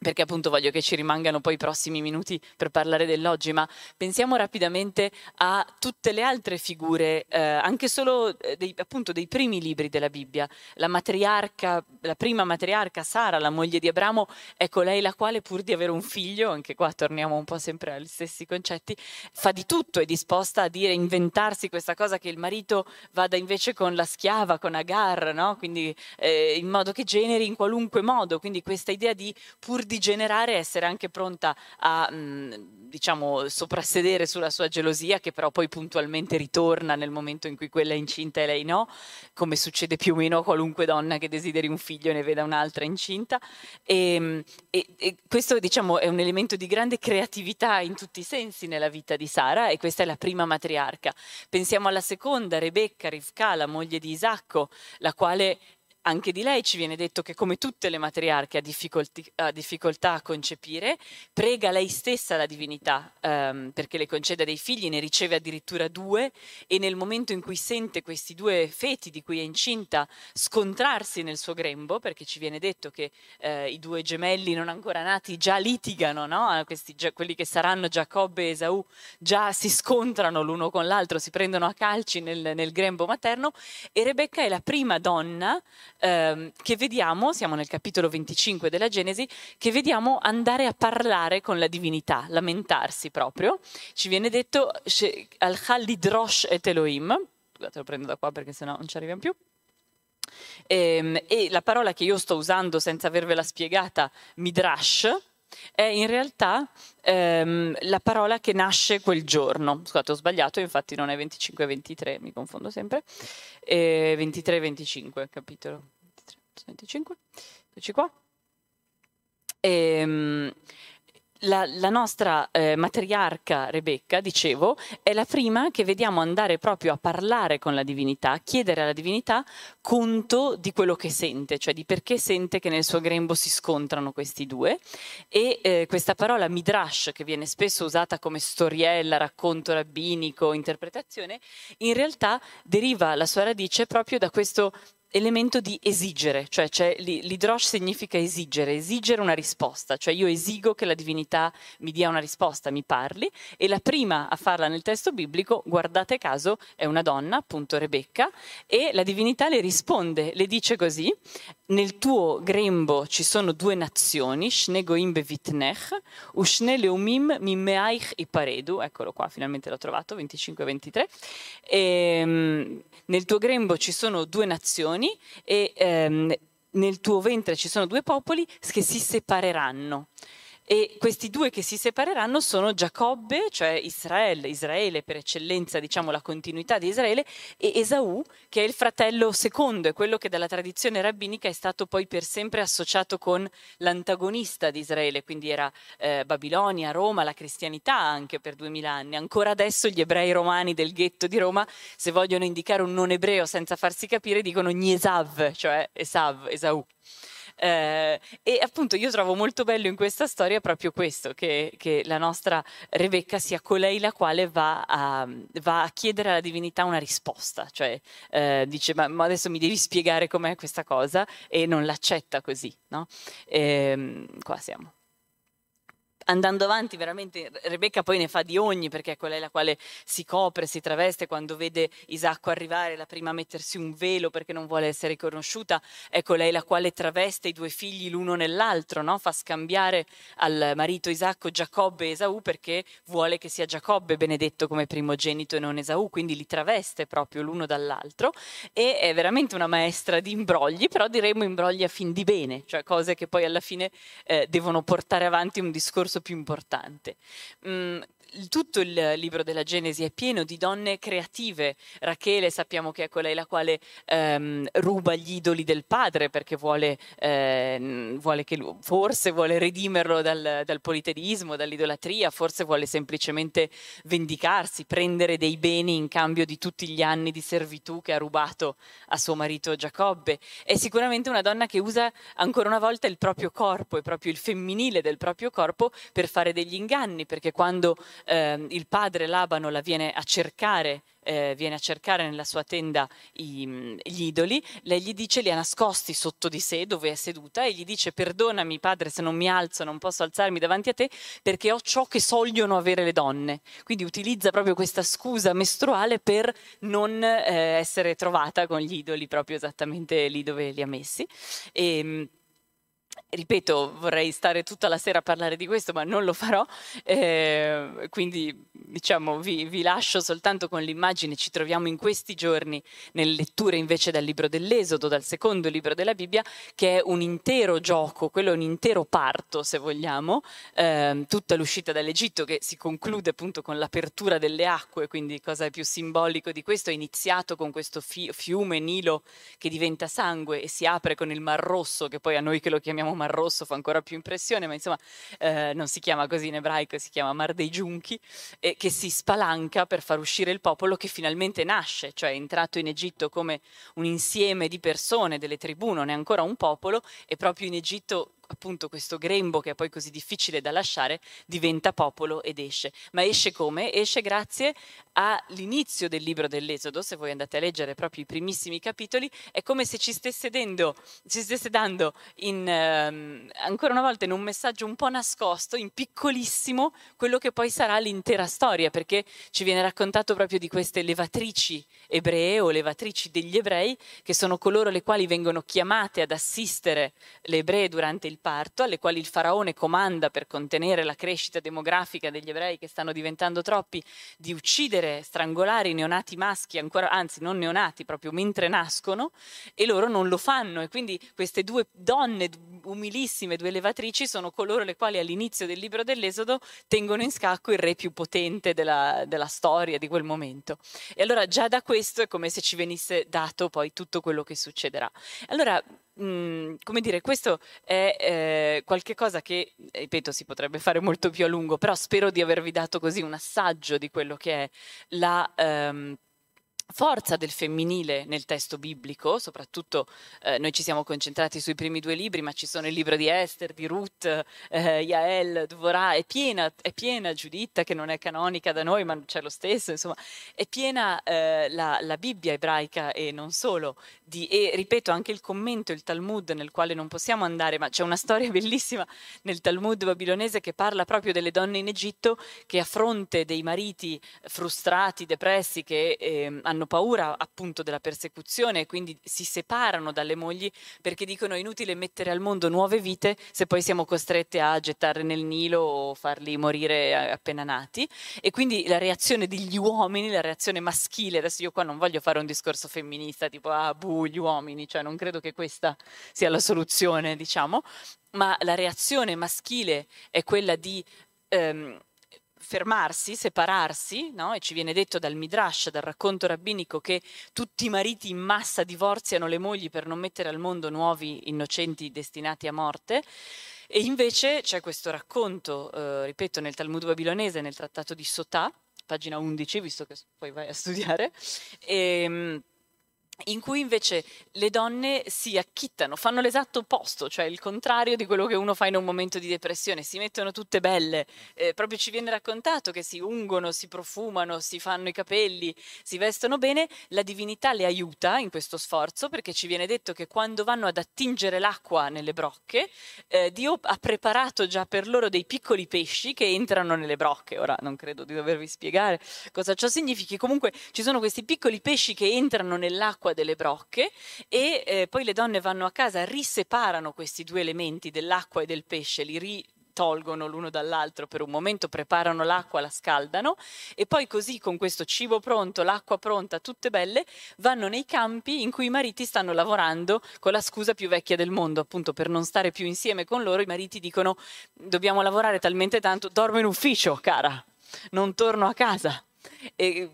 perché appunto voglio che ci rimangano poi i prossimi minuti per parlare dell'oggi, ma pensiamo rapidamente a tutte le altre figure, anche solo dei primi libri della Bibbia. La prima matriarca Sara, la moglie di Abramo, è colei la quale, pur di avere un figlio, anche qua torniamo un po' sempre agli stessi concetti, fa di tutto, è disposta a dire, inventarsi questa cosa che il marito vada invece con la schiava, con Agar, no? Quindi in modo che generi in qualunque modo, quindi questa idea di, pur di generare, essere anche pronta a diciamo soprassedere sulla sua gelosia, che però poi puntualmente ritorna nel momento in cui quella è incinta e lei no, come succede più o meno a qualunque donna che desideri un figlio e ne veda un'altra incinta. E questo, diciamo, è un elemento di grande creatività in tutti i sensi nella vita di Sara, e questa è la prima matriarca. Pensiamo alla seconda, Rebecca, Rivka, la moglie di Isacco, la quale, anche di lei ci viene detto che, come tutte le matriarche, ha difficoltà a concepire, prega lei stessa la divinità perché le conceda dei figli, ne riceve addirittura due, e nel momento in cui sente questi due feti di cui è incinta scontrarsi nel suo grembo, perché ci viene detto che i due gemelli non ancora nati già litigano, no? Quelli che saranno Giacobbe e Esaù già si scontrano l'uno con l'altro, si prendono a calci nel grembo materno, e Rebecca è la prima donna che vediamo, siamo nel capitolo 25 della Genesi, che vediamo andare a parlare con la divinità, lamentarsi proprio. Ci viene detto al-Khalidrosh et Elohim, scusate, lo prendo da qua perché sennò non ci arriviamo più. E la parola che io sto usando senza avervela spiegata, midrash, è in realtà la parola che nasce quel giorno. Scusate, ho sbagliato, infatti non è 25-23, mi confondo sempre. 23-25, capitolo 25, eccoci qua. La nostra matriarca Rebecca, dicevo, è la prima che vediamo andare proprio a parlare con la divinità, a chiedere alla divinità conto di quello che sente, cioè di perché sente che nel suo grembo si scontrano questi due. E questa parola midrash, che viene spesso usata come storiella, racconto rabbinico, interpretazione, in realtà deriva la sua radice proprio da questo elemento di esigere, cioè l'idrosh significa esigere una risposta, cioè io esigo che la divinità mi dia una risposta, mi parli, e la prima a farla nel testo biblico, guardate caso, è una donna, appunto Rebecca, e la divinità le risponde, le dice così: nel tuo grembo ci sono due nazioni, shne goim bevitnech, ushne leumim mimmeaich iparedu, eccolo qua, finalmente l'ho trovato, 25-23, nel tuo grembo ci sono due nazioni, e nel tuo ventre ci sono due popoli che si separeranno. E questi due che si separeranno sono Giacobbe, cioè Israele per eccellenza, diciamo la continuità di Israele, e Esaù, che è il fratello secondo, è quello che dalla tradizione rabbinica è stato poi per sempre associato con l'antagonista di Israele, quindi era Babilonia, Roma, la cristianità anche per 2000 anni. Ancora adesso gli ebrei romani del ghetto di Roma, se vogliono indicare un non ebreo senza farsi capire, dicono Gniesav, cioè Esaù. E appunto io trovo molto bello in questa storia proprio questo, che la nostra Rebecca sia colei la quale va a chiedere alla divinità una risposta, cioè dice ma adesso mi devi spiegare com'è questa cosa, e non l'accetta così, no? Qua siamo. andando avanti veramente, Rebecca poi ne fa di ogni, perché è quella è la quale si copre, si traveste, quando vede Isacco arrivare la prima a mettersi un velo perché non vuole essere riconosciuta, ecco lei la quale traveste i due figli l'uno nell'altro, no? Fa scambiare al marito Isacco Giacobbe e Esaù perché vuole che sia Giacobbe benedetto come primogenito e non Esaù, quindi li traveste proprio l'uno dall'altro, e è veramente una maestra di imbrogli, però diremmo imbrogli a fin di bene, cioè cose che poi alla fine devono portare avanti un discorso più importante. Tutto il libro della Genesi è pieno di donne creative. Rachele sappiamo che è quella la quale ruba gli idoli del padre perché vuole redimerlo dal politeismo, dall'idolatria, forse vuole semplicemente vendicarsi, prendere dei beni in cambio di tutti gli anni di servitù che ha rubato a suo marito Giacobbe. È sicuramente una donna che usa ancora una volta il proprio corpo e proprio il femminile del proprio corpo per fare degli inganni, perché quando il padre Labano la viene a cercare nella sua tenda gli idoli, lei gli dice li ha nascosti sotto di sé dove è seduta e gli dice: perdonami padre se non mi alzo, non posso alzarmi davanti a te perché ho ciò che sogliono avere le donne. Quindi utilizza proprio questa scusa mestruale per non essere trovata con gli idoli proprio esattamente lì dove li ha messi. E ripeto, vorrei stare tutta la sera a parlare di questo, ma non lo farò, quindi diciamo vi lascio soltanto con l'immagine. Ci troviamo in questi giorni nelle letture invece dal libro dell'Esodo, dal secondo libro della Bibbia, che è un intero gioco, quello è un intero parto se vogliamo, tutta l'uscita dall'Egitto che si conclude appunto con l'apertura delle acque, quindi cosa è più simbolico di questo? È iniziato con questo fiume Nilo che diventa sangue e si apre con il Mar Rosso, che poi a noi che lo chiamiamo Mar Rosso fa ancora più impressione, ma insomma non si chiama così in ebraico, si chiama Mar dei Giunchi, che si spalanca per far uscire il popolo che finalmente nasce, cioè è entrato in Egitto come un insieme di persone, delle tribù, non è ancora un popolo, e proprio in Egitto appunto questo grembo, che è poi così difficile da lasciare, diventa popolo ed esce. Ma esce come? Esce grazie all'inizio del libro dell'Esodo. Se voi andate a leggere proprio i primissimi capitoli, è come se ci stesse dando ancora una volta in un messaggio un po' nascosto, in piccolissimo, quello che poi sarà l'intera storia, perché ci viene raccontato proprio di queste levatrici ebree o levatrici degli ebrei, che sono coloro le quali vengono chiamate ad assistere le ebree durante il parto, alle quali il faraone comanda, per contenere la crescita demografica degli ebrei che stanno diventando troppi, di uccidere, strangolare i neonati maschi, non neonati, proprio mentre nascono, e loro non lo fanno. E quindi queste due donne umilissime, due levatrici, sono coloro le quali all'inizio del libro dell'Esodo tengono in scacco il re più potente della storia di quel momento. E allora già da questo è come se ci venisse dato poi tutto quello che succederà. Allora, come dire, questo è qualche cosa che, ripeto, si potrebbe fare molto più a lungo, però spero di avervi dato così un assaggio di quello che è la forza del femminile nel testo biblico. Soprattutto noi ci siamo concentrati sui primi due libri, ma ci sono il libro di Esther, di Ruth, Yael, Dvorah, è piena Giuditta, che non è canonica da noi ma c'è lo stesso, insomma è piena la Bibbia ebraica e non solo, e ripeto anche il commento, il Talmud, nel quale non possiamo andare, ma c'è una storia bellissima nel Talmud babilonese che parla proprio delle donne in Egitto che, a fronte dei mariti frustrati, depressi, che hanno paura appunto della persecuzione e quindi si separano dalle mogli perché dicono: è inutile mettere al mondo nuove vite se poi siamo costrette a gettarle nel Nilo o farli morire appena nati. E quindi la reazione degli uomini, la reazione maschile, adesso io qua non voglio fare un discorso femminista tipo gli uomini, cioè non credo che questa sia la soluzione, diciamo, ma la reazione maschile è quella di fermarsi, separarsi, no? E ci viene detto dal Midrash, dal racconto rabbinico, che tutti i mariti in massa divorziano le mogli per non mettere al mondo nuovi innocenti destinati a morte. E invece c'è questo racconto, ripeto, nel Talmud babilonese, nel trattato di Sotà, pagina 11, visto che poi vai a studiare, in cui invece le donne si acchittano, fanno l'esatto opposto, cioè il contrario di quello che uno fa in un momento di depressione, si mettono tutte belle, proprio ci viene raccontato che si ungono, si profumano, si fanno i capelli, si vestono bene, la divinità le aiuta in questo sforzo perché ci viene detto che quando vanno ad attingere l'acqua nelle brocche, Dio ha preparato già per loro dei piccoli pesci che entrano nelle brocche, ora non credo di dovervi spiegare cosa ciò significhi, comunque ci sono questi piccoli pesci che entrano nell'acqua delle brocche e poi le donne vanno a casa, riseparano questi due elementi dell'acqua e del pesce, li tolgono l'uno dall'altro per un momento, preparano l'acqua, la scaldano e poi così con questo cibo pronto, l'acqua pronta, tutte belle, vanno nei campi in cui i mariti stanno lavorando con la scusa più vecchia del mondo, appunto per non stare più insieme con loro i mariti dicono dobbiamo lavorare talmente tanto, dormo in ufficio cara, non torno a casa. E,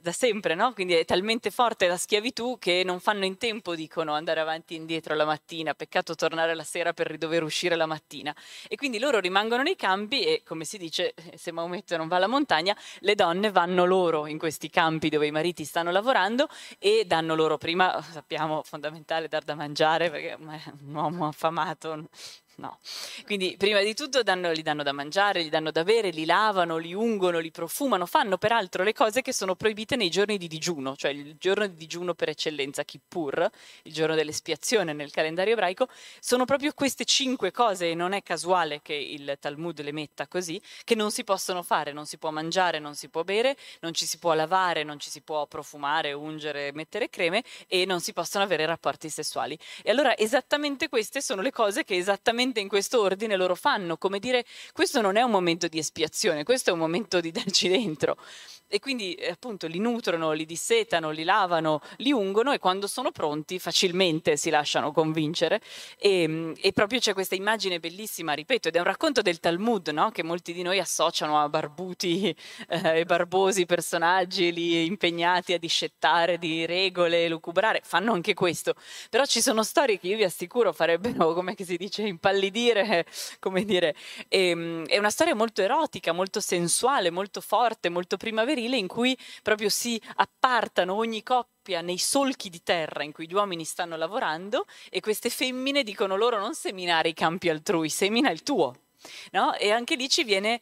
da sempre, no? Quindi è talmente forte la schiavitù che non fanno in tempo, dicono, andare avanti e indietro la mattina, peccato tornare la sera per dover uscire la mattina, e quindi loro rimangono nei campi e, come si dice, se Maometto non va alla montagna, le donne vanno loro in questi campi dove i mariti stanno lavorando e danno loro, prima sappiamo, fondamentale dar da mangiare perché è un uomo affamato. No, quindi prima di tutto gli danno da mangiare, gli danno da bere, li lavano, li ungono, li profumano, fanno peraltro le cose che sono proibite nei giorni di digiuno, cioè il giorno di digiuno per eccellenza, Kippur, il giorno dell'espiazione nel calendario ebraico, sono proprio queste 5 cose, e non è casuale che il Talmud le metta così, che non si possono fare, non si può mangiare, non si può bere, non ci si può lavare, non ci si può profumare, ungere, mettere creme e non si possono avere rapporti sessuali. E allora esattamente queste sono le cose che esattamente in questo ordine loro fanno, come dire questo non è un momento di espiazione, questo è un momento di darci dentro, e quindi appunto li nutrono, li dissetano, li lavano, li ungono e quando sono pronti facilmente si lasciano convincere e proprio c'è questa immagine bellissima, ripeto, ed è un racconto del Talmud, no? Che molti di noi associano a barbuti e barbosi personaggi lì impegnati a discettare di regole, lucubrare, fanno anche questo, però ci sono storie che io vi assicuro farebbero, come che si dice, in pallidire, come dire, è una storia molto erotica, molto sensuale, molto forte, molto primaverile, in cui proprio si appartano ogni coppia nei solchi di terra in cui gli uomini stanno lavorando e queste femmine dicono loro non seminare i campi altrui, semina il tuo. No? E anche lì ci viene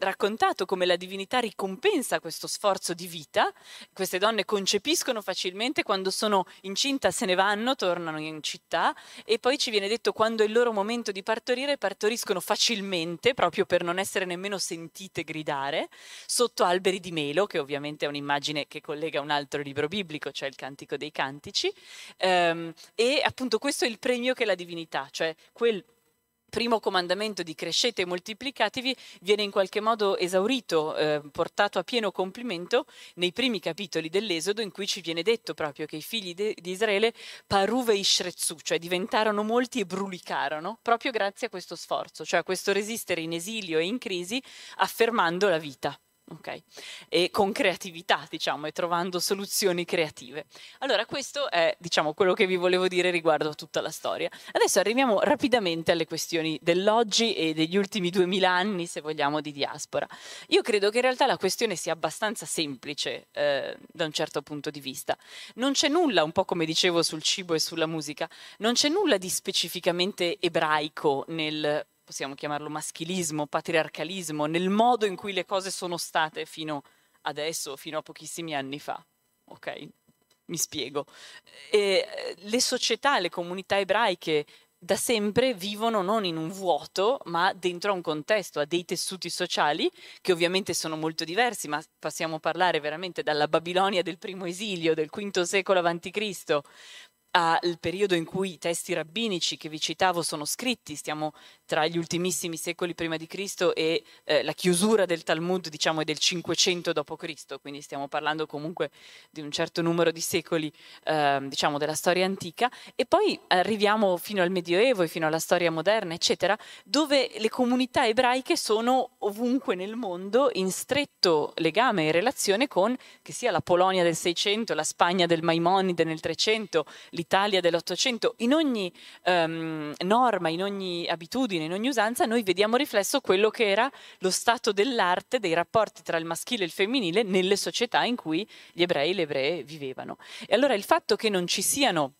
raccontato come la divinità ricompensa questo sforzo di vita, queste donne concepiscono facilmente, quando sono incinta se ne vanno, tornano in città e poi ci viene detto quando è il loro momento di partorire partoriscono facilmente proprio per non essere nemmeno sentite gridare sotto alberi di melo, che ovviamente è un'immagine che collega un altro libro biblico, cioè il Cantico dei Cantici, e appunto questo è il premio che la divinità, cioè quel primo comandamento di crescete e moltiplicatevi viene in qualche modo esaurito, portato a pieno compimento nei primi capitoli dell'Esodo, in cui ci viene detto proprio che i figli di Israele paruve ishrezzu, cioè diventarono molti e brulicarono proprio grazie a questo sforzo, cioè a questo resistere in esilio e in crisi affermando la vita. Okay. E con creatività, diciamo, e trovando soluzioni creative. Allora questo è, diciamo, quello che vi volevo dire riguardo a tutta la storia. Adesso arriviamo rapidamente alle questioni dell'oggi e degli ultimi 2000 anni, se vogliamo, di diaspora. Io credo che in realtà la questione sia abbastanza semplice da un certo punto di vista. Non c'è nulla, un po' come dicevo sul cibo e sulla musica, non c'è nulla di specificamente ebraico nel, possiamo chiamarlo maschilismo, patriarcalismo, nel modo in cui le cose sono state fino adesso, fino a pochissimi anni fa. Ok? Mi spiego. Le società, le comunità ebraiche da sempre vivono non in un vuoto, ma dentro a un contesto, a dei tessuti sociali che ovviamente sono molto diversi, ma possiamo parlare veramente dalla Babilonia del primo esilio, del V secolo a.C., al periodo in cui i testi rabbinici che vi citavo sono scritti, stiamo tra gli ultimissimi secoli prima di Cristo e la chiusura del Talmud, diciamo, è del 500 d.C., quindi stiamo parlando comunque di un certo numero di secoli, diciamo, della storia antica, e poi arriviamo fino al Medioevo e fino alla storia moderna, eccetera, dove le comunità ebraiche sono ovunque nel mondo in stretto legame e relazione con, che sia la Polonia del 600, la Spagna del Maimonide nel 300, l'Italia dell'Ottocento, in ogni norma, in ogni abitudine, in ogni usanza, noi vediamo riflesso quello che era lo stato dell'arte dei rapporti tra il maschile e il femminile nelle società in cui gli ebrei e le ebree vivevano. E allora il fatto che non ci siano,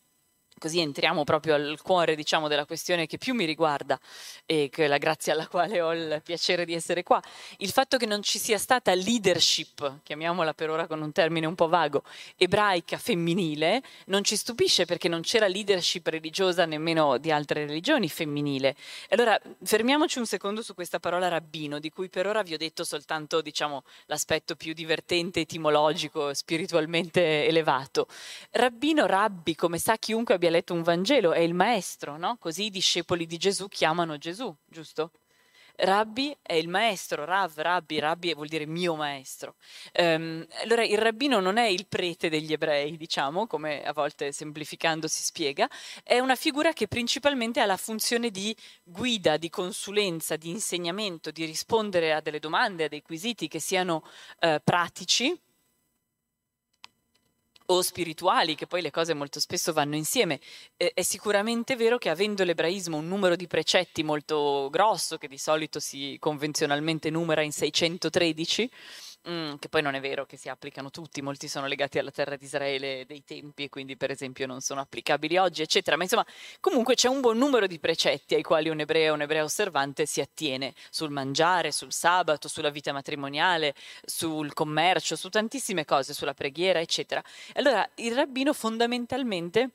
così entriamo proprio al cuore, diciamo, della questione che più mi riguarda e che è la grazia alla quale ho il piacere di essere qua, il fatto che non ci sia stata leadership, chiamiamola per ora con un termine un po' vago, ebraica femminile, non ci stupisce, perché non c'era leadership religiosa nemmeno di altre religioni femminile. Allora fermiamoci un secondo su questa parola rabbino, di cui per ora vi ho detto soltanto, diciamo, l'aspetto più divertente, etimologico, spiritualmente elevato. Rabbino, rabbi, come sa chiunque abbia letto un Vangelo, è il maestro, no? Così i discepoli di Gesù chiamano Gesù, giusto? Rabbi è il maestro, Rav, Rabbi, Rabbi vuol dire mio maestro. Allora il rabbino non è il prete degli ebrei, diciamo, come a volte semplificando si spiega, è una figura che principalmente ha la funzione di guida, di consulenza, di insegnamento, di rispondere a delle domande, a dei quesiti che siano pratici o spirituali, che poi le cose molto spesso vanno insieme. È sicuramente vero che, avendo l'ebraismo un numero di precetti molto grosso, che di solito si convenzionalmente numera in 613, che poi non è vero che si applicano tutti, molti sono legati alla terra di Israele dei tempi e quindi per esempio non sono applicabili oggi, eccetera, ma insomma comunque c'è un buon numero di precetti ai quali un ebreo osservante si attiene, sul mangiare, sul sabato, sulla vita matrimoniale, sul commercio, su tantissime cose, sulla preghiera, eccetera. Allora il rabbino fondamentalmente,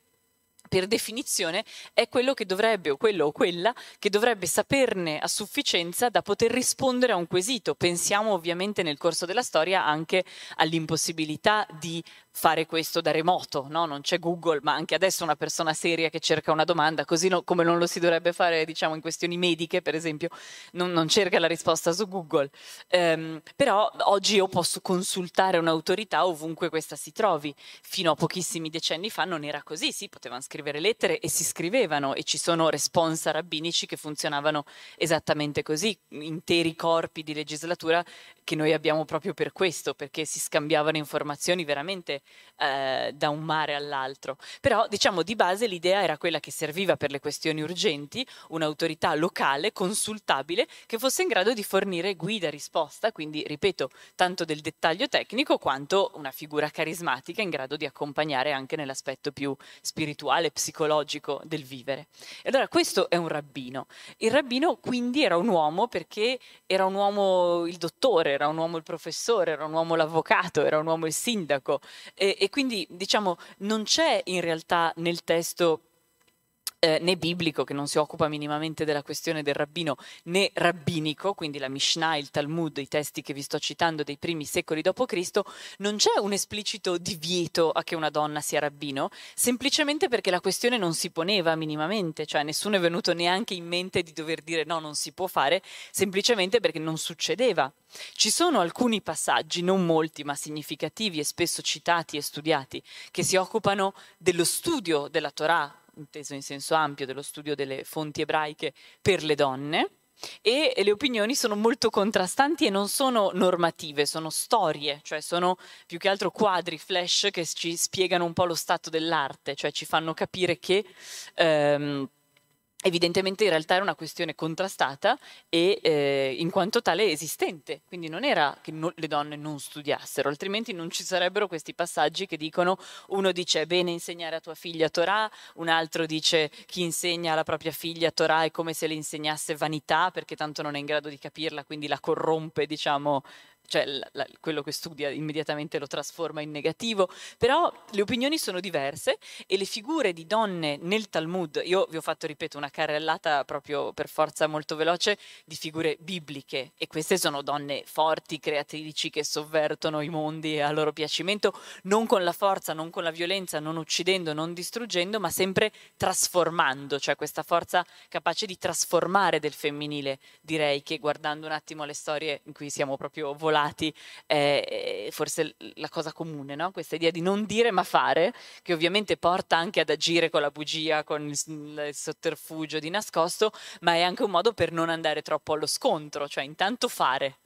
per definizione, è quello che dovrebbe, o quello o quella che dovrebbe saperne a sufficienza da poter rispondere a un quesito. Pensiamo ovviamente nel corso della storia anche all'impossibilità di fare questo da remoto, no? Non c'è Google, ma anche adesso una persona seria che cerca una domanda, così come non lo si dovrebbe fare, diciamo, in questioni mediche, per esempio, non cerca la risposta su Google. Però oggi io posso consultare un'autorità ovunque questa si trovi. Fino a pochissimi decenni fa non era così, sì, potevano scrivere lettere e si scrivevano, e ci sono responsa rabbinici che funzionavano esattamente così, interi corpi di legislatura che noi abbiamo proprio per questo, perché si scambiavano informazioni veramente da un mare all'altro. Però, diciamo, di base l'idea era quella che serviva per le questioni urgenti un'autorità locale, consultabile, che fosse in grado di fornire guida, risposta, quindi, ripeto, tanto del dettaglio tecnico quanto una figura carismatica in grado di accompagnare anche nell'aspetto più spirituale, psicologico del vivere. E allora questo è un rabbino. Il rabbino quindi era un uomo, perché era un uomo il dottore, era un uomo il professore, era un uomo l'avvocato, era un uomo il sindaco, e quindi, diciamo, non c'è in realtà nel testo né biblico, che non si occupa minimamente della questione del rabbino, né rabbinico, quindi la Mishnah, il Talmud, i testi che vi sto citando dei primi secoli d.C., non c'è un esplicito divieto a che una donna sia rabbino, semplicemente perché la questione non si poneva minimamente, cioè nessuno è venuto neanche in mente di dover dire no, non si può fare, semplicemente perché non succedeva. Ci sono alcuni passaggi, non molti ma significativi e spesso citati e studiati, che si occupano dello studio della Torah, inteso in senso ampio, dello studio delle fonti ebraiche per le donne, e le opinioni sono molto contrastanti e non sono normative, sono storie, cioè sono più che altro quadri, flash, che ci spiegano un po' lo stato dell'arte, cioè ci fanno capire che evidentemente in realtà era una questione contrastata e in quanto tale esistente, quindi non era che le donne non studiassero, altrimenti non ci sarebbero questi passaggi che dicono, uno dice è bene insegnare a tua figlia Torah, un altro dice chi insegna alla propria figlia Torah è come se le insegnasse vanità, perché tanto non è in grado di capirla, quindi la corrompe, diciamo, cioè quello che studia immediatamente lo trasforma in negativo. Però le opinioni sono diverse, e le figure di donne nel Talmud, io vi ho fatto, ripeto, una carrellata proprio per forza molto veloce di figure bibliche, e queste sono donne forti, creatrici, che sovvertono i mondi a loro piacimento, non con la forza, non con la violenza, non uccidendo, non distruggendo, ma sempre trasformando, cioè questa forza capace di trasformare del femminile. Direi che, guardando un attimo le storie in cui siamo proprio volati, forse la cosa comune, no? Questa idea di non dire ma fare, che ovviamente porta anche ad agire con la bugia, con il sotterfugio di nascosto, ma è anche un modo per non andare troppo allo scontro, cioè intanto fare.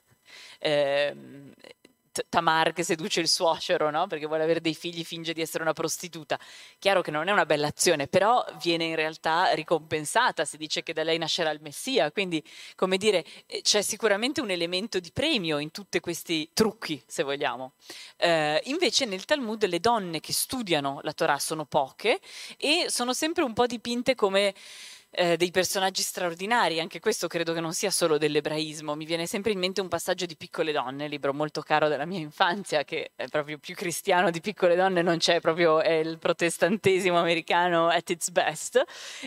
Tamar che seduce il suocero, no? Perché vuole avere dei figli, finge di essere una prostituta. Chiaro che non è una bella azione, però viene in realtà ricompensata, si dice che da lei nascerà il Messia, quindi, come dire, c'è sicuramente un elemento di premio in tutti questi trucchi, se vogliamo. Invece nel Talmud le donne che studiano la Torah sono poche e sono sempre un po' dipinte come dei personaggi straordinari. Anche questo credo che non sia solo dell'ebraismo, mi viene sempre in mente un passaggio di Piccole donne, libro molto caro della mia infanzia, che è proprio più cristiano di Piccole donne non c'è, proprio è il protestantesimo americano at its best,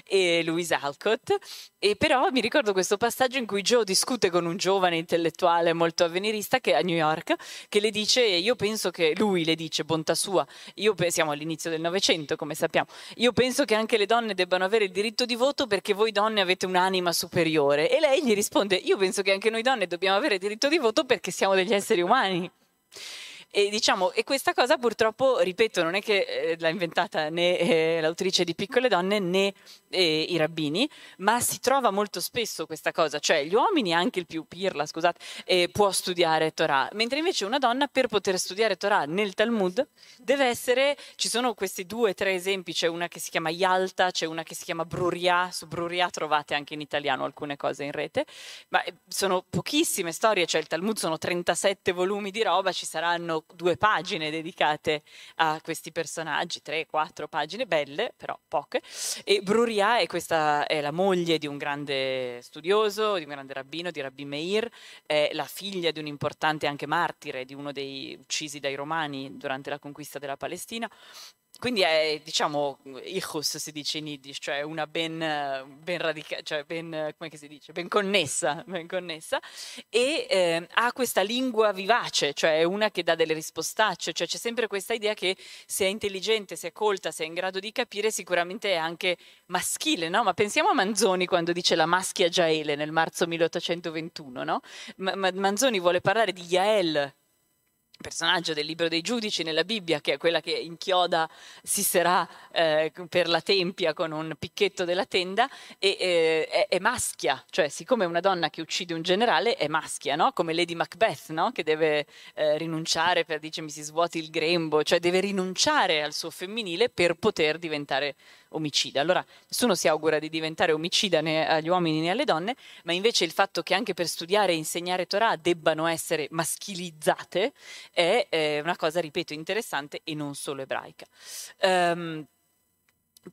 e Louise Alcott. E però mi ricordo questo passaggio in cui Joe discute con un giovane intellettuale molto avvenirista che a New York, che le dice, io penso che, lui le dice, bontà sua, siamo all'inizio del Novecento, come sappiamo, io penso che anche le donne debbano avere il diritto di voto perché voi donne avete un'anima superiore. E lei gli risponde, io penso che anche noi donne dobbiamo avere diritto di voto perché siamo degli esseri umani. E diciamo, e questa cosa purtroppo, ripeto, non è che l'ha inventata né l'autrice di Piccole donne né i rabbini, ma si trova molto spesso questa cosa, cioè gli uomini, anche il più pirla, scusate, può studiare Torah, mentre invece una donna per poter studiare Torah nel Talmud deve essere, ci sono questi 2 o 3 esempi, c'è una che si chiama Yalta, c'è una che si chiama Bruria, su Bruria trovate anche in italiano alcune cose in rete, ma sono pochissime storie, cioè il Talmud sono 37 volumi di roba, ci saranno 2 pagine dedicate a questi personaggi, 3 o 4 pagine belle, però poche. E Bruria è questa, è la moglie di un grande studioso, di un grande rabbino, di Rabbi Meir, è la figlia di un importante anche martire, di uno dei uccisi dai Romani durante la conquista della Palestina. Quindi è, diciamo, ichus si dice in Yiddish, cioè una ben radicata, cioè ben connessa, e ha questa lingua vivace, cioè è una che dà delle rispostacce, cioè c'è sempre questa idea che se è intelligente, se è colta, se è in grado di capire, sicuramente è anche maschile, no? Ma pensiamo a Manzoni quando dice la maschia Jaele nel marzo 1821, no? Manzoni vuole parlare di Jael, personaggio del libro dei giudici nella Bibbia, che è quella che inchioda Sisera per la tempia con un picchetto della tenda, e è maschia, cioè siccome una donna che uccide un generale è maschia, no? Come Lady Macbeth, no? Che deve rinunciare, per dice mi si svuoti il grembo, cioè deve rinunciare al suo femminile per poter diventare omicida. Allora nessuno si augura di diventare omicida né agli uomini né alle donne, ma invece il fatto che anche per studiare e insegnare Torah debbano essere maschilizzate è una cosa, ripeto, interessante e non solo ebraica.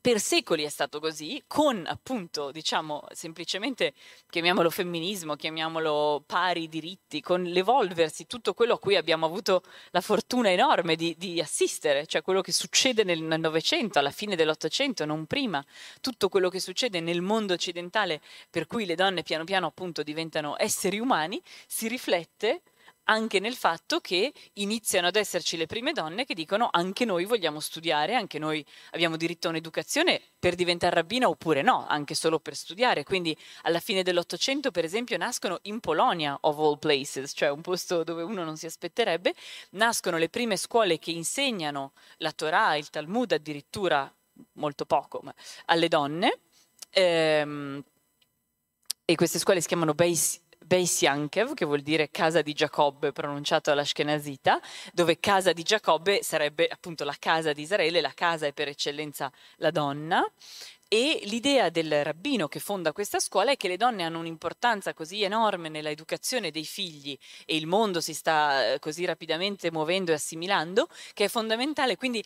Per secoli è stato così, con appunto, diciamo, semplicemente, chiamiamolo femminismo, chiamiamolo pari diritti, con l'evolversi, tutto quello a cui abbiamo avuto la fortuna enorme di assistere, cioè quello che succede nel Novecento, alla fine dell'Ottocento, non prima, tutto quello che succede nel mondo occidentale, per cui le donne piano piano appunto diventano esseri umani, si riflette anche nel fatto che iniziano ad esserci le prime donne che dicono anche noi vogliamo studiare, anche noi abbiamo diritto a un'educazione per diventare rabbina oppure no, anche solo per studiare. Quindi alla fine dell'Ottocento, per esempio, nascono in Polonia, of all places, cioè un posto dove uno non si aspetterebbe, nascono le prime scuole che insegnano la Torah, il Talmud addirittura, molto poco, ma alle donne, e queste scuole si chiamano Beis Yankev, che vuol dire casa di Giacobbe, pronunciato all'ashkenazita, dove casa di Giacobbe sarebbe appunto la casa di Israele, la casa è per eccellenza la donna. E l'idea del rabbino che fonda questa scuola è che le donne hanno un'importanza così enorme nella educazione dei figli, e il mondo si sta così rapidamente muovendo e assimilando, che è fondamentale. Quindi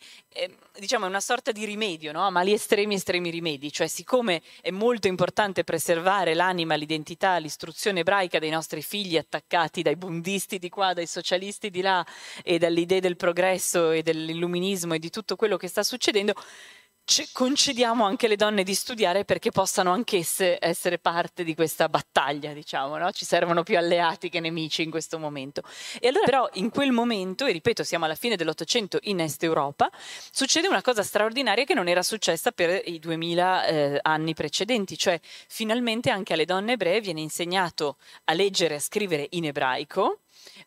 diciamo è una sorta di rimedio, no? Ma gli estremi estremi rimedi, cioè siccome è molto importante preservare l'anima, l'identità, l'istruzione ebraica dei nostri figli, attaccati dai bundisti di qua, dai socialisti di là e dalle idee del progresso e dell'illuminismo e di tutto quello che sta succedendo, concediamo anche alle donne di studiare perché possano anch'esse essere parte di questa battaglia, diciamo, no? Ci servono più alleati che nemici in questo momento. E allora però in quel momento, e ripeto siamo alla fine dell'Ottocento in Est Europa, succede una cosa straordinaria che non era successa per i 2000 anni precedenti, cioè finalmente anche alle donne ebree viene insegnato a leggere e a scrivere in ebraico,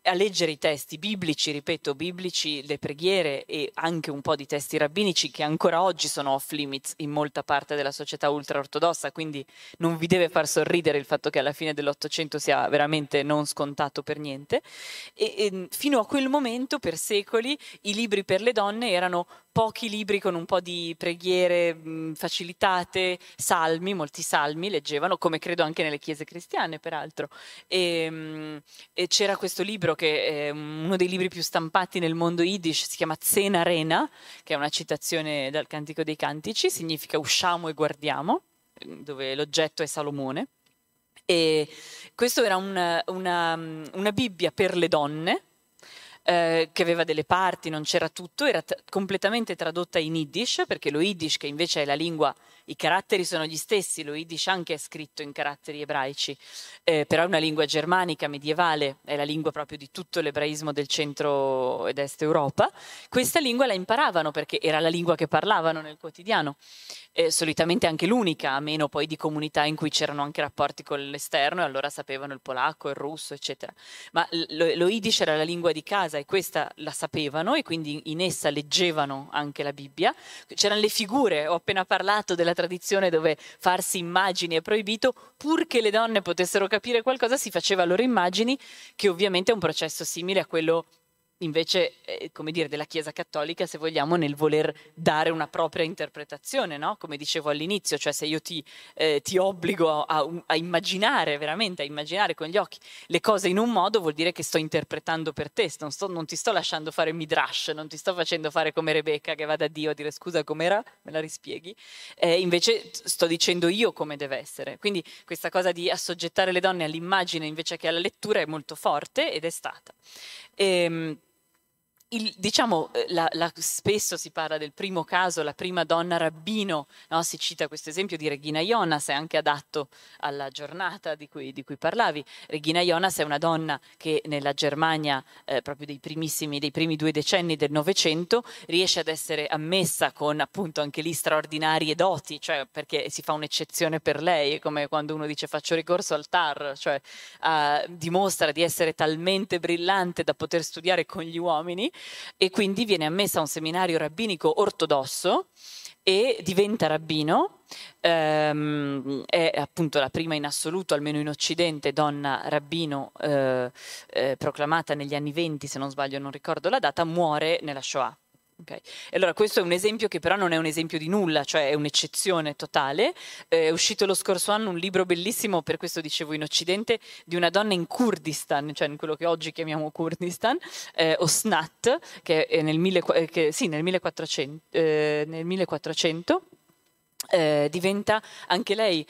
a leggere i testi biblici, ripeto, biblici, le preghiere e anche un po' di testi rabbinici che ancora oggi sono off limits in molta parte della società ultraortodossa, quindi non vi deve far sorridere il fatto che alla fine dell'Ottocento sia veramente non scontato per niente. E fino a quel momento, per secoli, i libri per le donne erano pochi libri con un po' di preghiere facilitate, salmi, molti salmi leggevano, come credo anche nelle chiese cristiane peraltro, e c'era questo libro che è uno dei libri più stampati nel mondo yiddish, si chiama Zena Rena, che è una citazione dal Cantico dei Cantici, significa usciamo e guardiamo, dove l'oggetto è Salomone, e questo era una Bibbia per le donne, che aveva delle parti, non c'era tutto, era completamente tradotta in Yiddish, perché lo Yiddish, che invece è la lingua, i caratteri sono gli stessi, lo Yiddish anche è scritto in caratteri ebraici, però è una lingua germanica medievale, è la lingua proprio di tutto l'ebraismo del centro ed est Europa. Questa lingua la imparavano perché era la lingua che parlavano nel quotidiano, solitamente anche l'unica, a meno poi di comunità in cui c'erano anche rapporti con l'esterno, e allora sapevano il polacco, il russo, eccetera. Ma lo Yiddish era la lingua di casa, e questa la sapevano, e quindi in essa leggevano anche la Bibbia. C'erano le figure, ho appena parlato della tradizione dove farsi immagini è proibito, pur che le donne potessero capire qualcosa si faceva loro immagini, che ovviamente è un processo simile a quello invece, come dire, della Chiesa Cattolica, se vogliamo, nel voler dare una propria interpretazione, no? Come dicevo all'inizio, cioè se io ti obbligo a immaginare, veramente a immaginare con gli occhi le cose in un modo, vuol dire che sto interpretando per te, non ti sto lasciando fare midrash, non ti sto facendo fare come Rebecca che va da Dio a dire scusa com'era, me la rispieghi, invece sto dicendo io come deve essere. Quindi questa cosa di assoggettare le donne all'immagine invece che alla lettura è molto forte ed è stata. Spesso si parla del primo caso, la prima donna rabbino, no? Si cita questo esempio di Regina Jonas, è anche adatto alla giornata di cui parlavi. Regina Jonas è una donna che nella Germania, proprio dei primi 2 decenni del Novecento, riesce ad essere ammessa con appunto anche lì straordinarie doti, cioè perché si fa un'eccezione per lei, è come quando uno dice faccio ricorso al TAR, cioè dimostra di essere talmente brillante da poter studiare con gli uomini, e quindi viene ammessa a un seminario rabbinico ortodosso e diventa rabbino. È appunto la prima in assoluto, almeno in Occidente, donna rabbino proclamata negli anni '20, se non sbaglio, non ricordo la data, muore nella Shoah. Okay. Allora questo è un esempio che però non è un esempio di nulla, cioè è un'eccezione totale. È uscito lo scorso anno un libro bellissimo, per questo dicevo in Occidente, di una donna in Kurdistan, cioè in quello che oggi chiamiamo Kurdistan, Osnat, che è nel 1400 diventa anche lei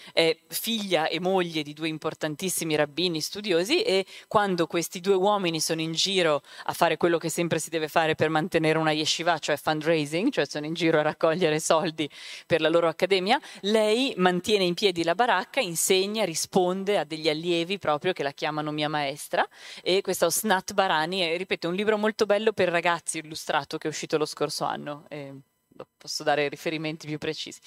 figlia e moglie di 2 importantissimi rabbini studiosi, e quando questi 2 uomini sono in giro a fare quello che sempre si deve fare per mantenere una yeshiva, cioè fundraising, cioè sono in giro a raccogliere soldi per la loro accademia, lei mantiene in piedi la baracca, insegna, risponde a degli allievi proprio che la chiamano mia maestra. E questa Osnat Barani è, ripeto, un libro molto bello per ragazzi, illustrato, che è uscito lo scorso anno. Posso dare riferimenti più precisi,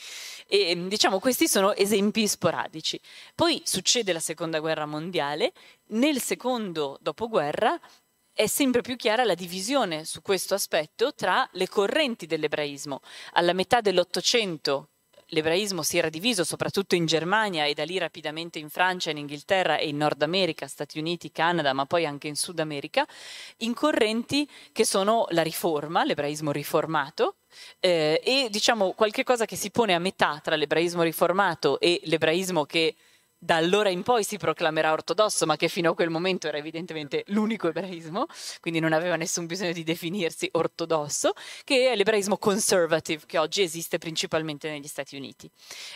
e diciamo questi sono esempi sporadici. Poi succede la seconda guerra mondiale, nel secondo dopoguerra è sempre più chiara la divisione su questo aspetto tra le correnti dell'ebraismo. Alla metà dell'Ottocento l'ebraismo si era diviso soprattutto in Germania, e da lì rapidamente in Francia, in Inghilterra e in Nord America, Stati Uniti, Canada, ma poi anche in Sud America, in correnti che sono la riforma, l'ebraismo riformato, e diciamo qualche cosa che si pone a metà tra l'ebraismo riformato e l'ebraismo che da allora in poi si proclamerà ortodosso, ma che fino a quel momento era evidentemente l'unico ebraismo, quindi non aveva nessun bisogno di definirsi ortodosso, che è l'ebraismo conservative, che oggi esiste principalmente negli Stati Uniti.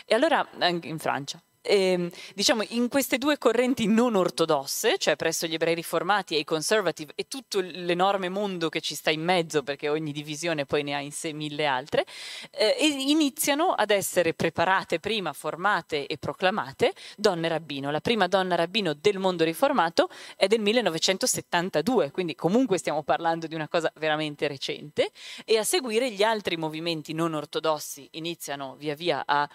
E allora, anche in Francia. Diciamo in queste 2 correnti non ortodosse, cioè presso gli ebrei riformati e i conservative, e tutto l'enorme mondo che ci sta in mezzo, perché ogni divisione poi ne ha in sé 1000 altre, iniziano ad essere preparate prima, formate e proclamate donne rabbino. La prima donna rabbino del mondo riformato è del 1972, quindi comunque stiamo parlando di una cosa veramente recente, e a seguire gli altri movimenti non ortodossi iniziano via via a...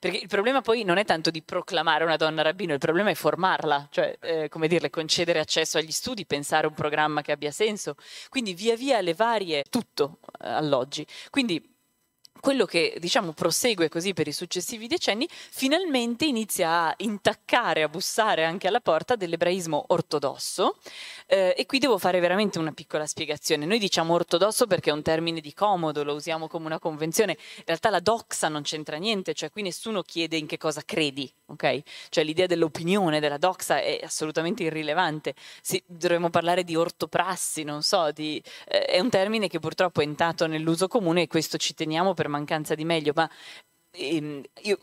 perché il problema poi non è tanto di proclamare una donna rabbino, il problema è formarla, cioè come dirle, concedere accesso agli studi, pensare un programma che abbia senso, quindi via via le varie, tutto all'oggi. Quindi quello che, diciamo, prosegue così per i successivi decenni, finalmente inizia a intaccare, a bussare anche alla porta dell'ebraismo ortodosso, e qui devo fare veramente una piccola spiegazione. Noi diciamo ortodosso perché è un termine di comodo, lo usiamo come una convenzione, in realtà la doxa non c'entra niente, cioè qui nessuno chiede in che cosa credi, ok? Cioè l'idea dell'opinione, della doxa è assolutamente irrilevante. Dovremmo parlare di ortoprassi, non so, è un termine che purtroppo è entrato nell'uso comune e questo ci teniamo per mancanza di meglio, ma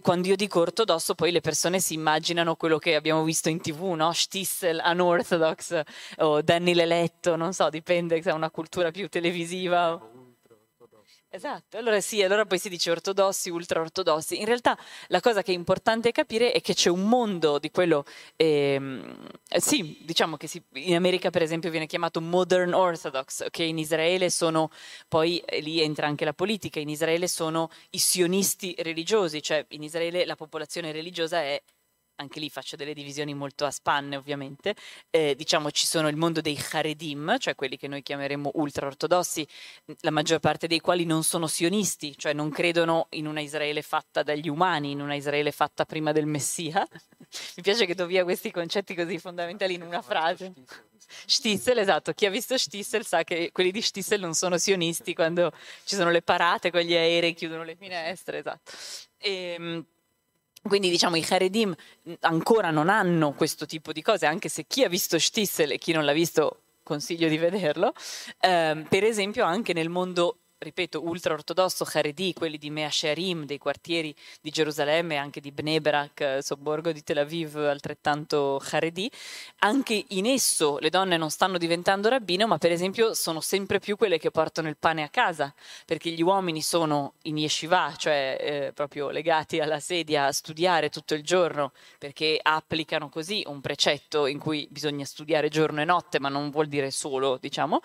quando io dico ortodosso poi le persone si immaginano quello che abbiamo visto in TV, no? Stissel, unorthodox, o Danny l'eletto, non so, dipende se è una cultura più televisiva o... Esatto, allora sì, allora poi si dice ortodossi, ultraortodossi. In realtà la cosa che è importante capire è che c'è un mondo di quello, sì, diciamo che in America per esempio viene chiamato modern orthodox, che in Israele sono, poi lì entra anche la politica, in Israele sono i sionisti religiosi, cioè in Israele la popolazione religiosa è, anche lì faccio delle divisioni molto a spanne ovviamente, diciamo ci sono il mondo dei Haredim, cioè quelli che noi chiameremo ultraortodossi, la maggior parte dei quali non sono sionisti, cioè non credono in una Israele fatta dagli umani, in una Israele fatta prima del Messia. Mi piace che do via questi concetti così fondamentali in una frase. Stissel, esatto, chi ha visto Stissel sa che quelli di Stissel non sono sionisti, quando ci sono le parate con gli aerei chiudono le finestre, esatto. Quindi diciamo i Haredim ancora non hanno questo tipo di cose, anche se chi ha visto Stissel e chi non l'ha visto consiglio di vederlo, per esempio anche nel mondo, ripeto, ultraortodosso Haredi, quelli di Measharim, dei quartieri di Gerusalemme, anche di Bnei Brak, sobborgo di Tel Aviv, altrettanto Haredi, anche in esso le donne non stanno diventando rabbine, ma per esempio sono sempre più quelle che portano il pane a casa, perché gli uomini sono in yeshiva, cioè proprio legati alla sedia a studiare tutto il giorno, perché applicano così un precetto in cui bisogna studiare giorno e notte, ma non vuol dire solo, diciamo,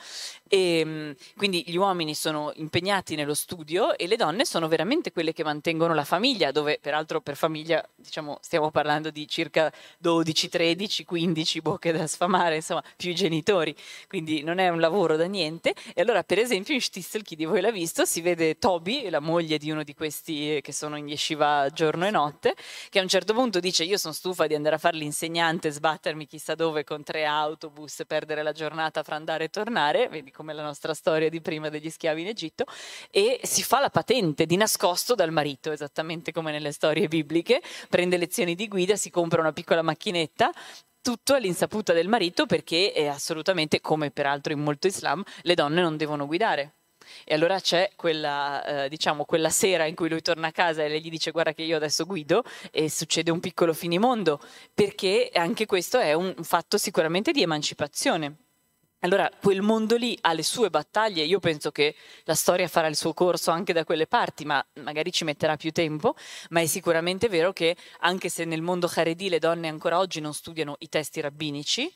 e quindi gli uomini sono impegnati nello studio e le donne sono veramente quelle che mantengono la famiglia, dove peraltro per famiglia diciamo stiamo parlando di circa 12, 13, 15 bocche da sfamare, insomma più i genitori, quindi non è un lavoro da niente. E allora per esempio in Stissel, chi di voi l'ha visto, si vede Toby, la moglie di uno di questi che sono in yeshiva giorno e notte, che a un certo punto dice io sono stufa di andare a fare l'insegnante, sbattermi chissà dove con 3 autobus, perdere la giornata fra andare e tornare, vedi come la nostra storia di prima degli schiavi in Egitto, e si fa la patente di nascosto dal marito, esattamente come nelle storie bibliche, prende lezioni di guida, si compra una piccola macchinetta, tutto all'insaputa del marito, perché è assolutamente, come peraltro in molto Islam, le donne non devono guidare. E allora c'è quella, diciamo, quella sera in cui lui torna a casa e lei gli dice guarda che io adesso guido, e succede un piccolo finimondo, perché anche questo è un fatto sicuramente di emancipazione. Allora quel mondo lì ha le sue battaglie, io penso che la storia farà il suo corso anche da quelle parti, ma magari ci metterà più tempo, ma è sicuramente vero che anche se nel mondo Haredi le donne ancora oggi non studiano i testi rabbinici,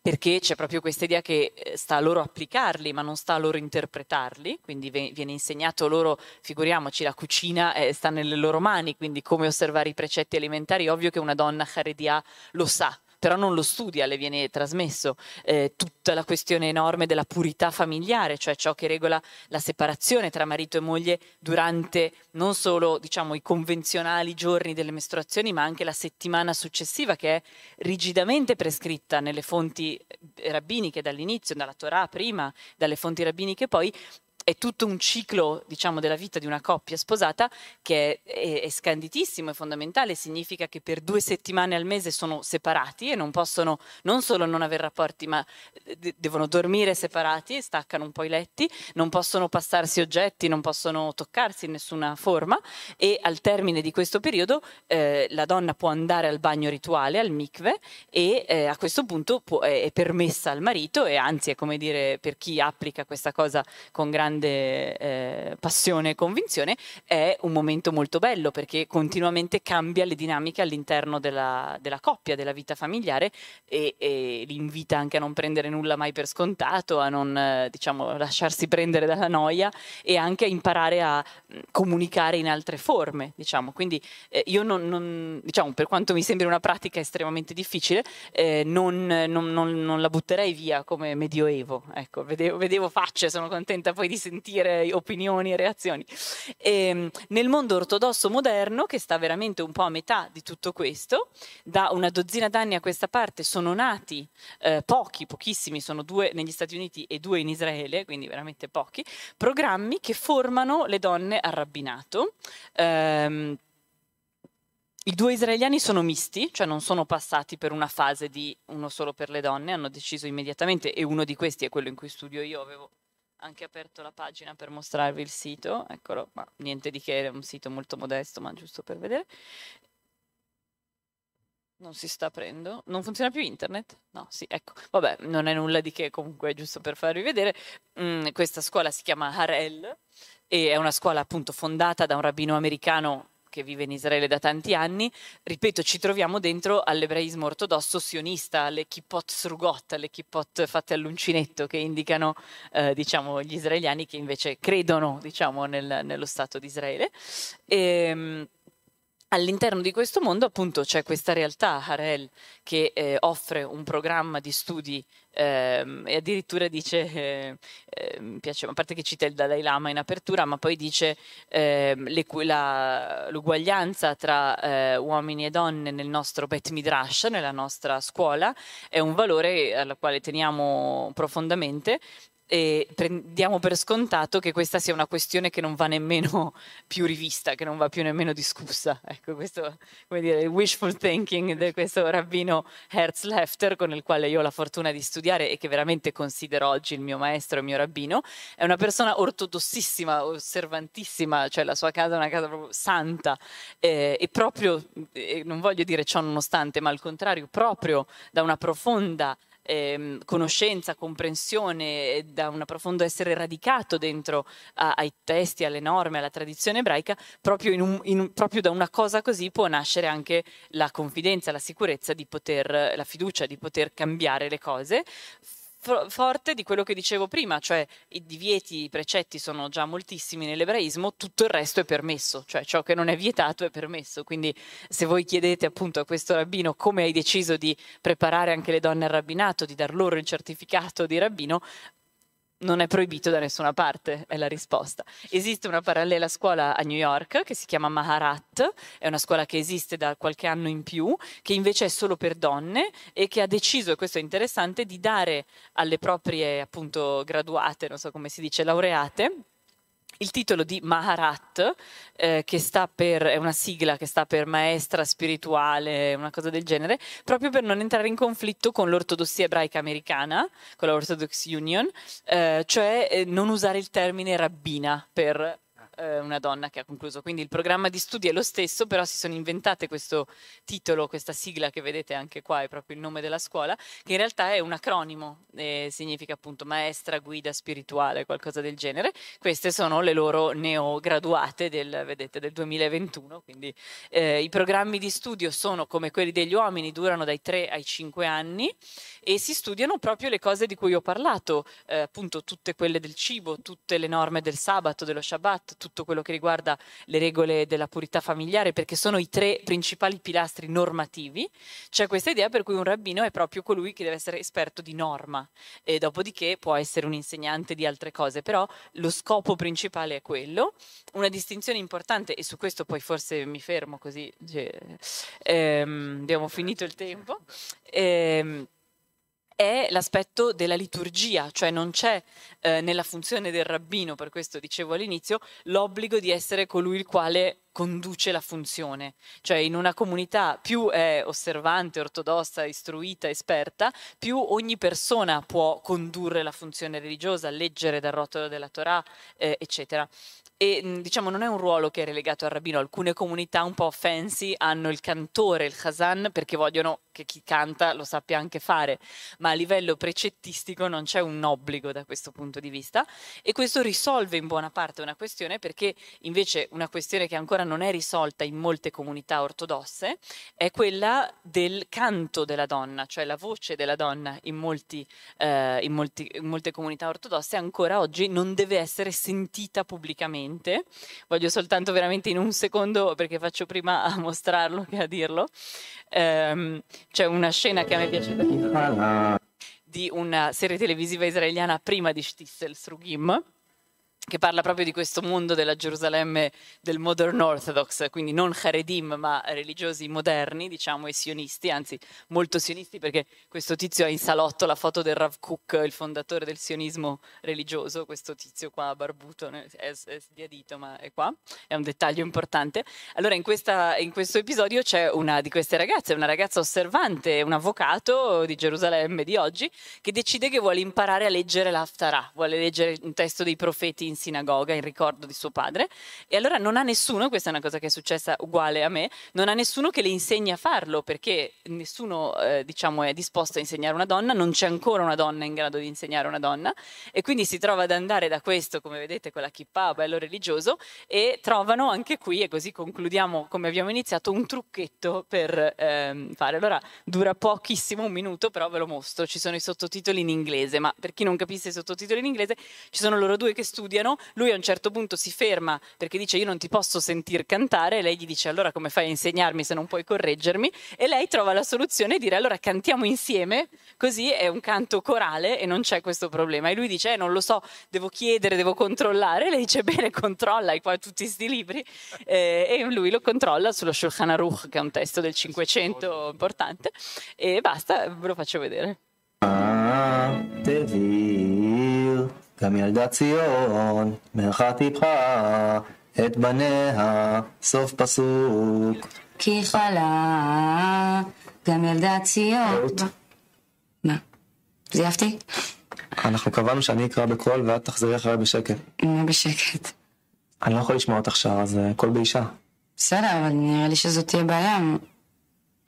perché c'è proprio questa idea che sta a loro applicarli ma non sta a loro interpretarli, quindi viene insegnato loro, figuriamoci, la cucina sta nelle loro mani, quindi come osservare i precetti alimentari, ovvio che una donna Haredia lo sa, però non lo studia, le viene trasmesso. Tutta la questione enorme della purità familiare, cioè ciò che regola la separazione tra marito e moglie durante non solo, diciamo, i convenzionali giorni delle mestruazioni, ma anche la settimana successiva, che è rigidamente prescritta nelle fonti rabbiniche dall'inizio, dalla Torah prima, dalle fonti rabbiniche poi. È tutto un ciclo, diciamo, della vita di una coppia sposata che è scanditissimo, è fondamentale, significa che per 2 settimane al mese sono separati e non possono non solo non avere rapporti, ma devono dormire separati e staccano un po' i letti, non possono passarsi oggetti, non possono toccarsi in nessuna forma, e al termine di questo periodo la donna può andare al bagno rituale, al mikve, e a questo punto è permessa al marito, e anzi è, come dire, per chi applica questa cosa con grande grande passione e convinzione, è un momento molto bello perché continuamente cambia le dinamiche all'interno della coppia, della vita familiare, e li invita anche a non prendere nulla mai per scontato, a non lasciarsi prendere dalla noia e anche a imparare a comunicare in altre forme, Quindi io non per quanto mi sembri una pratica estremamente difficile, non la butterei via come medioevo. Ecco, vedevo facce, sono contenta poi di sentire opinioni e reazioni. E nel mondo ortodosso moderno, che sta veramente un po' a metà di tutto questo, da una dozzina d'anni a questa parte sono nati pochissimi, sono 2 negli Stati Uniti e 2 in Israele, quindi veramente pochi, programmi che formano le donne al rabbinato. I 2 israeliani sono misti, cioè non sono passati per una fase di uno solo per le donne, hanno deciso immediatamente, e uno di questi è quello in cui studio io, avevo anche aperto la pagina per mostrarvi il sito, eccolo, ma niente di che, è un sito molto modesto, ma giusto per vedere. Non si sta aprendo, non funziona più internet? No, sì, ecco, vabbè, non è nulla di che, comunque è giusto per farvi vedere. Questa scuola si chiama Har'el e è una scuola appunto fondata da un rabbino americano che vive in Israele da tanti anni. Ripeto, ci troviamo dentro all'ebraismo ortodosso sionista, alle kippot srugot, alle kippot fatte all'uncinetto, che indicano gli israeliani che invece credono nello Stato di Israele. E all'interno di questo mondo appunto c'è questa realtà Har'el che offre un programma di studi e addirittura dice, mi piace, a parte che cita il Dalai Lama in apertura, ma poi dice l'uguaglianza tra uomini e donne nel nostro Bet Midrash, nella nostra scuola, è un valore al quale teniamo profondamente, e prendiamo per scontato che questa sia una questione che non va nemmeno più rivista, che non va più nemmeno discussa. Ecco, questo, come dire, il wishful thinking di questo rabbino Herz Lefter, con il quale io ho la fortuna di studiare e che veramente considero oggi il mio maestro e il mio rabbino. È una persona ortodossissima, osservantissima, cioè la sua casa è una casa proprio santa, e proprio, non voglio dire ciò nonostante, ma al contrario, proprio da una profonda conoscenza, comprensione, da un profondo essere radicato dentro ai testi, alle norme, alla tradizione ebraica, proprio, proprio da una cosa così può nascere anche la confidenza, la sicurezza di poter, la fiducia di poter cambiare le cose, forte di quello che dicevo prima, cioè i divieti, i precetti sono già moltissimi nell'ebraismo, tutto il resto è permesso, cioè ciò che non è vietato è permesso. Quindi se voi chiedete appunto a questo rabbino come hai deciso di preparare anche le donne al rabbinato, di dar loro il certificato di rabbino, non è proibito da nessuna parte, è la risposta. Esiste una parallela scuola a New York che si chiama Maharat, è una scuola che esiste da qualche anno in più, che invece è solo per donne e che ha deciso, e questo è interessante, di dare alle proprie appunto graduate, non so come si dice, laureate, il titolo di Maharat, che sta per, è una sigla che sta per maestra spirituale, una cosa del genere, proprio per non entrare in conflitto con l'ortodossia ebraica americana, con la Orthodox Union, cioè non usare il termine rabbina per una donna che ha concluso. Quindi il programma di studi è lo stesso, però si sono inventate questo titolo, questa sigla che vedete anche qua, è proprio il nome della scuola, che in realtà è un acronimo, significa appunto maestra, guida spirituale, qualcosa del genere. Queste sono le loro neograduate del 2021, quindi i programmi di studio sono come quelli degli uomini, durano dai 3 ai 5 anni e si studiano proprio le cose di cui ho parlato, appunto tutte quelle del cibo, tutte le norme del sabato, dello Shabbat, tutto quello che riguarda le regole della purità familiare, perché sono i 3 principali pilastri normativi. C'è questa idea per cui un rabbino è proprio colui che deve essere esperto di norma, e dopodiché può essere un insegnante di altre cose, però lo scopo principale è quello. Una distinzione importante, e su questo poi forse mi fermo così, abbiamo finito il tempo, è l'aspetto della liturgia, cioè non c'è nella funzione del rabbino, per questo dicevo all'inizio, l'obbligo di essere colui il quale conduce la funzione, cioè in una comunità più è osservante, ortodossa, istruita, esperta, più ogni persona può condurre la funzione religiosa, leggere dal rotolo della Torah, eccetera. E diciamo non è un ruolo che è relegato al rabbino. Alcune comunità un po' fancy hanno il cantore, il chazan, perché vogliono che chi canta lo sappia anche fare, ma a livello precettistico non c'è un obbligo da questo punto di vista, e questo risolve in buona parte una questione, perché invece una questione che ancora non è risolta in molte comunità ortodosse è quella del canto della donna, cioè la voce della donna in molte comunità ortodosse ancora oggi non deve essere sentita pubblicamente. Voglio soltanto veramente in un secondo, perché faccio prima a mostrarlo che a dirlo, c'è una scena che a me piace tanto di una serie televisiva israeliana prima di Stissel Srugim, che parla proprio di questo mondo della Gerusalemme del Modern Orthodox, quindi non Haredim ma religiosi moderni, diciamo, e sionisti, anzi molto sionisti, perché questo tizio ha in salotto la foto del Rav Kook, il fondatore del sionismo religioso, questo tizio qua barbuto, è sbiadito ma è qua, è un dettaglio importante. Allora in questo episodio c'è una di queste ragazze, una ragazza osservante, un avvocato di Gerusalemme di oggi, che decide che vuole imparare a leggere l'Haftarah, vuole leggere un testo dei profeti in sinagoga in ricordo di suo padre, e allora non ha nessuno, questa è una cosa che è successa uguale a me, non ha nessuno che le insegni a farlo, perché nessuno diciamo è disposto a insegnare una donna, non c'è ancora una donna in grado di insegnare una donna, e quindi si trova ad andare da questo, come vedete con la kippah, bello religioso, e trovano anche qui, e così concludiamo come abbiamo iniziato, un trucchetto per fare. Allora dura pochissimo, un minuto, però ve lo mostro, ci sono i sottotitoli in inglese, ma per chi non capisse i sottotitoli in inglese ci sono loro due che studiano. Lui a un certo punto si ferma perché dice: io non ti posso sentir cantare, e lei gli dice: allora come fai a insegnarmi se non puoi correggermi? E lei trova la soluzione di dire: allora cantiamo insieme, così è un canto corale e non c'è questo problema. E lui dice: non lo so, devo chiedere, devo controllare. E lei dice: bene, controlla, hai qua tutti sti libri, e lui lo controlla sullo Shulchan Aruch, che è un testo del 500 importante, e basta, ve lo faccio vedere. גם ילדה ציון, מארחת איפכה, את בניה, סוף פסוק. כי חלה, גם ילדה ציון. מה? זייפתי? אנחנו קבענו שאני אקרא בקול ואת תחזרי אחרי בשקט. בשקט. אני לא יכול לשמוע אותך שר, אז קול באישה. בסדר, אבל נראה לי שזאת תהיה בעיה.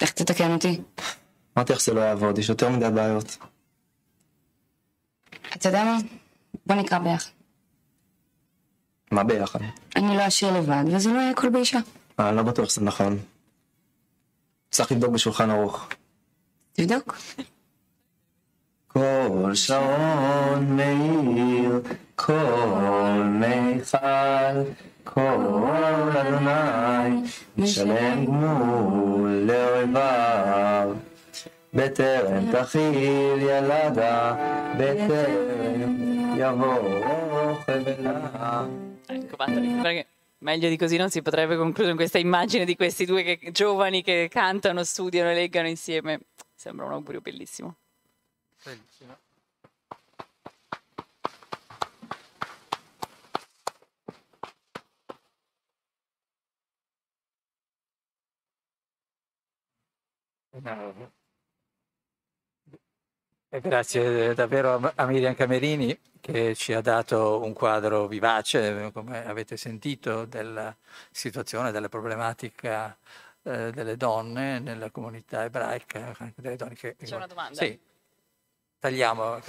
איך תתקן אותי? אמרתי איך זה לא יעבוד, יש יותר מדי בעיות. אתה יודע מה? בוא נקרא ביחד. מה ביחד? אני לא אשאיר לבד, וזה לא יהיה כל באישה. לא בטוח שזה נכון. צריך לבדוק בשולחן ארוך. תבדוק. כל שעון מאיר, כל מיכל, כל אדוני, משלם גמול לאויביו. בטרם תחיל ילדה, בטרם... Ecco, Patrick, perché meglio di così non si potrebbe concludere, con questa immagine di questi due giovani che cantano, studiano e leggano insieme. Sembra un augurio bellissimo. Bellissimo. No. E grazie davvero a Miriam Camerini, che ci ha dato un quadro vivace, come avete sentito, della situazione, della problematica delle donne nella comunità ebraica. Delle donne che... C'è una domanda? Sì, tagliamo.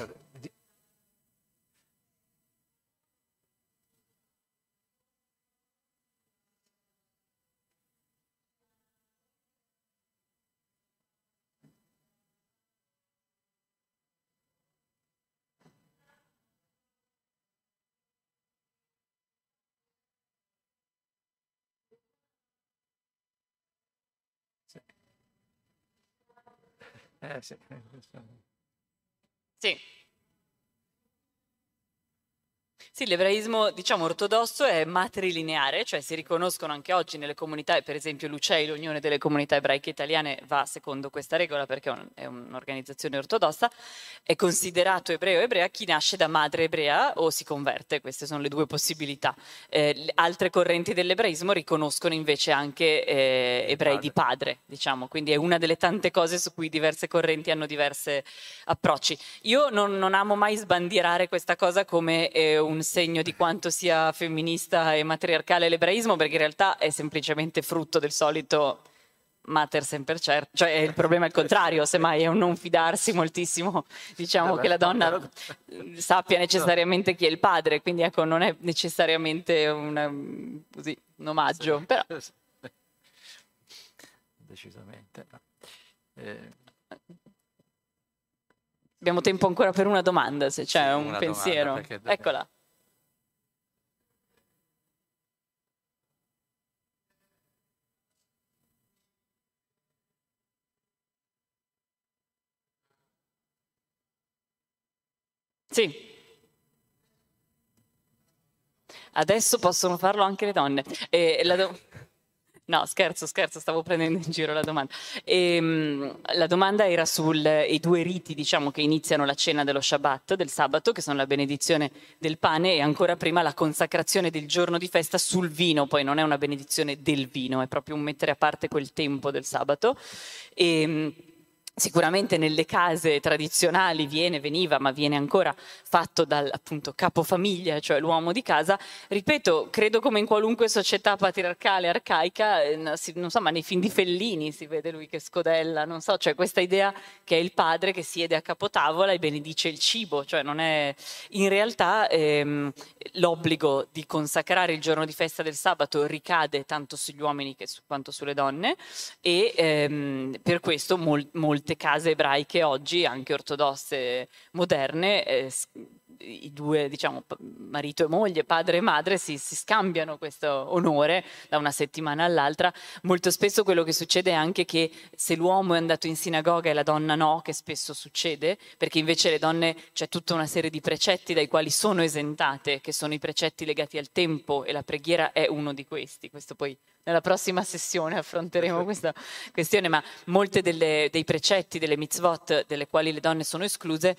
Sì. Sì, l'ebraismo, diciamo, ortodosso è matrilineare, cioè si riconoscono anche oggi nelle comunità, per esempio l'UCEI, l'Unione delle Comunità Ebraiche Italiane, va secondo questa regola perché è un'organizzazione ortodossa. È considerato ebreo o ebrea chi nasce da madre ebrea o si converte, queste sono le due possibilità. Altre correnti dell'ebraismo riconoscono invece anche ebrei di padre, diciamo, quindi è una delle tante cose su cui diverse correnti hanno diverse approcci. Io non amo mai sbandierare questa cosa come un segno di quanto sia femminista e matriarcale l'ebraismo, perché in realtà è semplicemente frutto del solito mater semper certum, cioè il problema è il contrario, semmai è un non fidarsi moltissimo, diciamo, che la donna sappia necessariamente chi è il padre, quindi ecco, non è necessariamente un omaggio, però decisamente no. Abbiamo tempo ancora per una domanda, se c'è un pensiero. Eccola. Sì. Adesso possono farlo anche le donne. No, scherzo, stavo prendendo in giro la domanda. La domanda era sui due riti, diciamo, che iniziano la cena dello Shabbat, del sabato, che sono la benedizione del pane e ancora prima la consacrazione del giorno di festa sul vino. Poi non è una benedizione del vino, è proprio un mettere a parte quel tempo del sabato. Sicuramente nelle case tradizionali veniva, ma viene ancora fatto dal, appunto, capofamiglia, cioè l'uomo di casa. Ripeto, credo come in qualunque società patriarcale arcaica, non so, ma nei film di Fellini si vede lui che scodella, non so, cioè questa idea che è il padre che siede a capotavola e benedice il cibo, cioè non è... In realtà l'obbligo di consacrare il giorno di festa del sabato ricade tanto sugli uomini quanto sulle donne e per questo molte case ebraiche oggi, anche ortodosse moderne, i due, diciamo, marito e moglie, padre e madre, si scambiano questo onore da una settimana all'altra. Molto spesso quello che succede è anche che se l'uomo è andato in sinagoga e la donna no, che spesso succede, perché invece le donne c'è tutta una serie di precetti dai quali sono esentate, che sono i precetti legati al tempo, e la preghiera è uno di questi. Questo poi nella prossima sessione affronteremo questa questione, ma molte dei precetti, delle mitzvot, delle quali le donne sono escluse,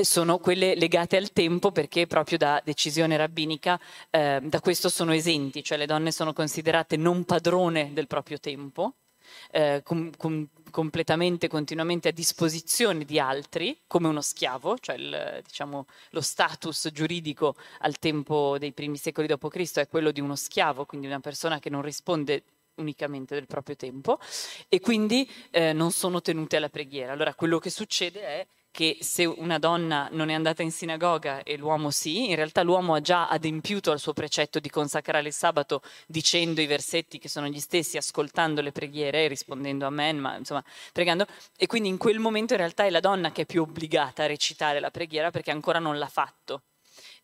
sono quelle legate al tempo, perché proprio da decisione rabbinica da questo sono esenti, cioè le donne sono considerate non padrone del proprio tempo, completamente, continuamente a disposizione di altri, come uno schiavo, cioè diciamo, lo status giuridico al tempo dei primi secoli d.C. è quello di uno schiavo, quindi una persona che non risponde unicamente del proprio tempo, e quindi non sono tenute alla preghiera. Allora quello che succede è che se una donna non è andata in sinagoga e l'uomo sì, in realtà l'uomo ha già adempiuto al suo precetto di consacrare il sabato dicendo i versetti che sono gli stessi, ascoltando le preghiere, rispondendo amen, ma insomma pregando, e quindi in quel momento in realtà è la donna che è più obbligata a recitare la preghiera perché ancora non l'ha fatto.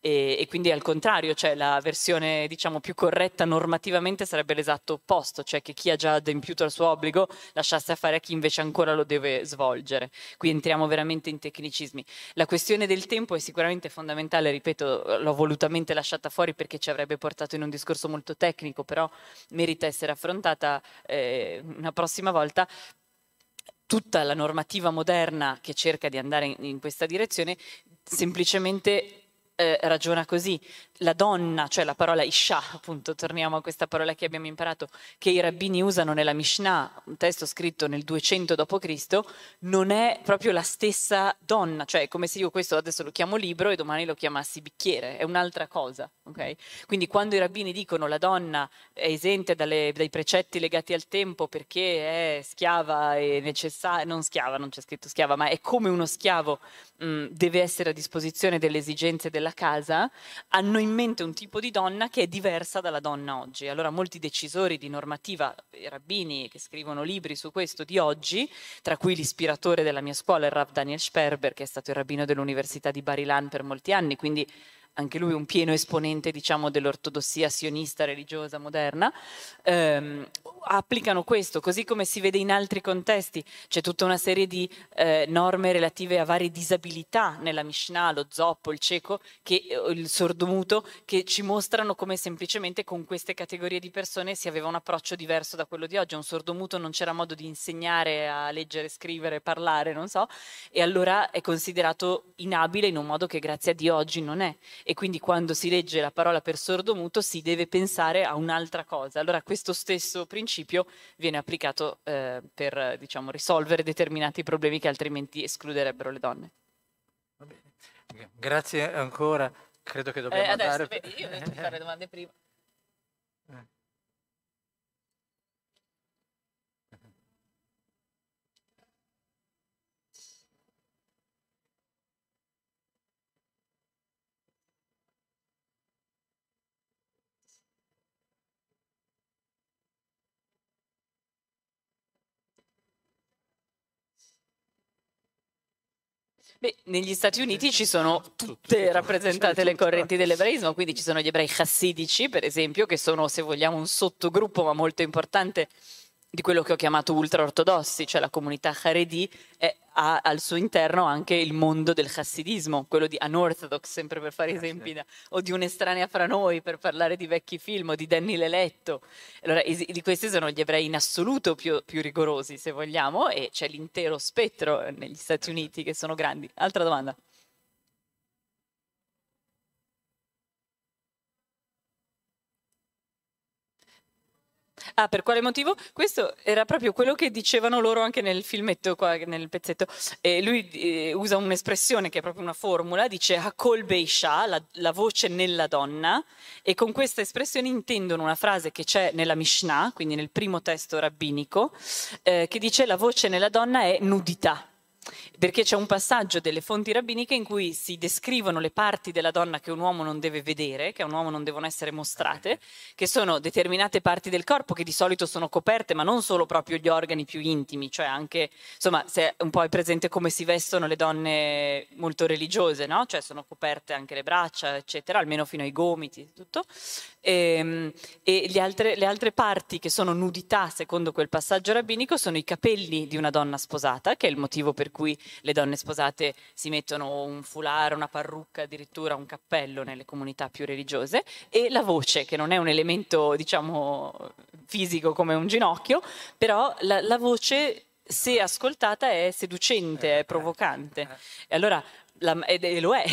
E quindi al contrario, cioè la versione, diciamo, più corretta normativamente sarebbe l'esatto opposto, cioè che chi ha già adempiuto al suo obbligo lasciasse fare a chi invece ancora lo deve svolgere. Qui entriamo veramente in tecnicismi. La questione del tempo è sicuramente fondamentale, ripeto, l'ho volutamente lasciata fuori perché ci avrebbe portato in un discorso molto tecnico, però merita essere affrontata una prossima volta. Tutta la normativa moderna che cerca di andare in questa direzione semplicemente ragiona così. La donna, cioè la parola Isha, appunto, torniamo a questa parola che abbiamo imparato, che i rabbini usano nella Mishnah, un testo scritto nel 200 d.C., non è proprio la stessa donna, cioè è come se io questo adesso lo chiamo libro e domani lo chiamassi bicchiere, è un'altra cosa, ok? Quindi quando i rabbini dicono la donna è esente dai precetti legati al tempo perché è schiava e necessaria, non schiava, non c'è scritto schiava, ma è come uno schiavo, deve essere a disposizione delle esigenze della casa, hanno in mente un tipo di donna che è diversa dalla donna oggi. Allora molti decisori di normativa, rabbini che scrivono libri su questo di oggi, tra cui l'ispiratore della mia scuola, il Rav Daniel Sperber, che è stato il rabbino dell'università di Bar Ilan per molti anni, quindi anche lui un pieno esponente, diciamo, dell'ortodossia sionista religiosa moderna, applicano questo, così come si vede in altri contesti. C'è tutta una serie di norme relative a varie disabilità nella Mishnah, lo zoppo, il cieco, il sordomuto, che ci mostrano come semplicemente con queste categorie di persone si aveva un approccio diverso da quello di oggi. Un sordomuto non c'era modo di insegnare a leggere, scrivere, parlare, non so, e allora è considerato inabile in un modo che grazie a Dio oggi non è. E quindi quando si legge la parola per sordomuto si deve pensare a un'altra cosa. Allora questo stesso principio viene applicato per, diciamo, risolvere determinati problemi che altrimenti escluderebbero le donne. Va bene. Grazie ancora, credo che dobbiamo andare. Adesso, io devo fare le domande prima. Beh, negli Stati Uniti ci sono tutte rappresentate le correnti dell'ebraismo, quindi ci sono gli ebrei chassidici, per esempio, che sono, se vogliamo, un sottogruppo ma molto importante di quello che ho chiamato ultraortodossi, cioè la comunità Haredi ha al suo interno anche il mondo del chassidismo, quello di unorthodox, sempre per fare esempi, o di Un'estranea fra noi, per parlare di vecchi film, o di Danny l'Eletto. Allora, di questi sono gli ebrei in assoluto più rigorosi, se vogliamo, e c'è l'intero spettro negli Stati Uniti che sono grandi. Altra domanda? Ah, per quale motivo? Questo era proprio quello che dicevano loro anche nel filmetto, qua, nel pezzetto. Lui usa un'espressione che è proprio una formula, dice Hakol Beisha, la voce nella donna, e con questa espressione intendono una frase che c'è nella Mishnah, quindi nel primo testo rabbinico, che dice la voce nella donna è nudità. Perché c'è un passaggio delle fonti rabbiniche in cui si descrivono le parti della donna che un uomo non deve vedere, che a un uomo non devono essere mostrate, che sono determinate parti del corpo che di solito sono coperte, ma non solo proprio gli organi più intimi, cioè anche, insomma, se un po' è presente come si vestono le donne molto religiose, no? Cioè sono coperte anche le braccia, eccetera, almeno fino ai gomiti, tutto. E le altre parti che sono nudità, secondo quel passaggio rabbinico, sono i capelli di una donna sposata, che è il motivo per cui le donne sposate si mettono un foulard, una parrucca, addirittura un cappello nelle comunità più religiose, e la voce, che non è un elemento, diciamo, fisico come un ginocchio, però la voce, se ascoltata, è seducente, è provocante. E allora lo è,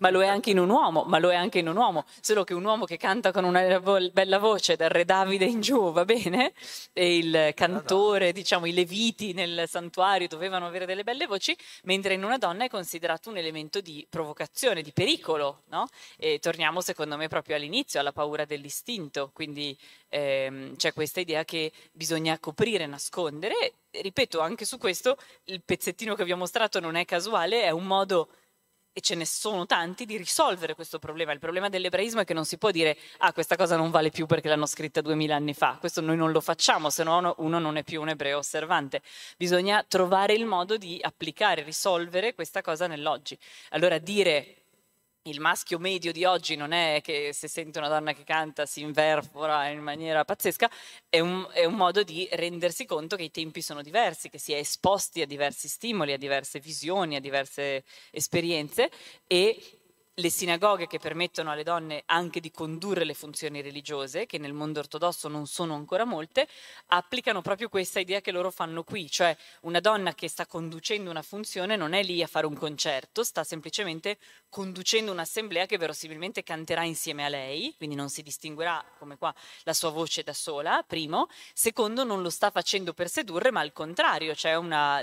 ma lo è anche in un uomo, solo che un uomo che canta con una bella voce dal re Davide in giù, va bene, e il cantore, diciamo, i leviti nel santuario dovevano avere delle belle voci, mentre in una donna è considerato un elemento di provocazione, di pericolo, no? E torniamo, secondo me, proprio all'inizio, alla paura dell'istinto, quindi c'è questa idea che bisogna coprire, nascondere. Ripeto, anche su questo il pezzettino che vi ho mostrato non è casuale, è un modo, e ce ne sono tanti, di risolvere questo problema. Il problema dell'ebraismo è che non si può dire ah, questa cosa non vale più perché l'hanno scritta 2000 anni fa, questo noi non lo facciamo, se no uno non è più un ebreo osservante. Bisogna trovare il modo di applicare, risolvere questa cosa nell'oggi. Allora dire il maschio medio di oggi non è che se sente una donna che canta si inverfora in maniera pazzesca, è un modo di rendersi conto che i tempi sono diversi, che si è esposti a diversi stimoli, a diverse visioni, a diverse esperienze, e le sinagoghe che permettono alle donne anche di condurre le funzioni religiose, che nel mondo ortodosso non sono ancora molte, applicano proprio questa idea che loro fanno qui, cioè una donna che sta conducendo una funzione non è lì a fare un concerto, sta semplicemente conducendo un'assemblea che verosimilmente canterà insieme a lei, quindi non si distinguerà, come qua, la sua voce da sola, primo. Secondo, non lo sta facendo per sedurre, ma al contrario, c'è uno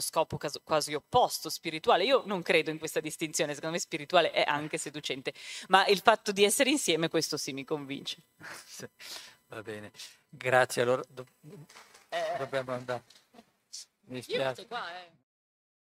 scopo quasi opposto, spirituale. Io non credo in questa distinzione, secondo me spirituale è anche seducente, ma il fatto di essere insieme, questo sì, mi convince. Sì, va bene, grazie. Allora dobbiamo andare. Mi spiace. Io sono qua.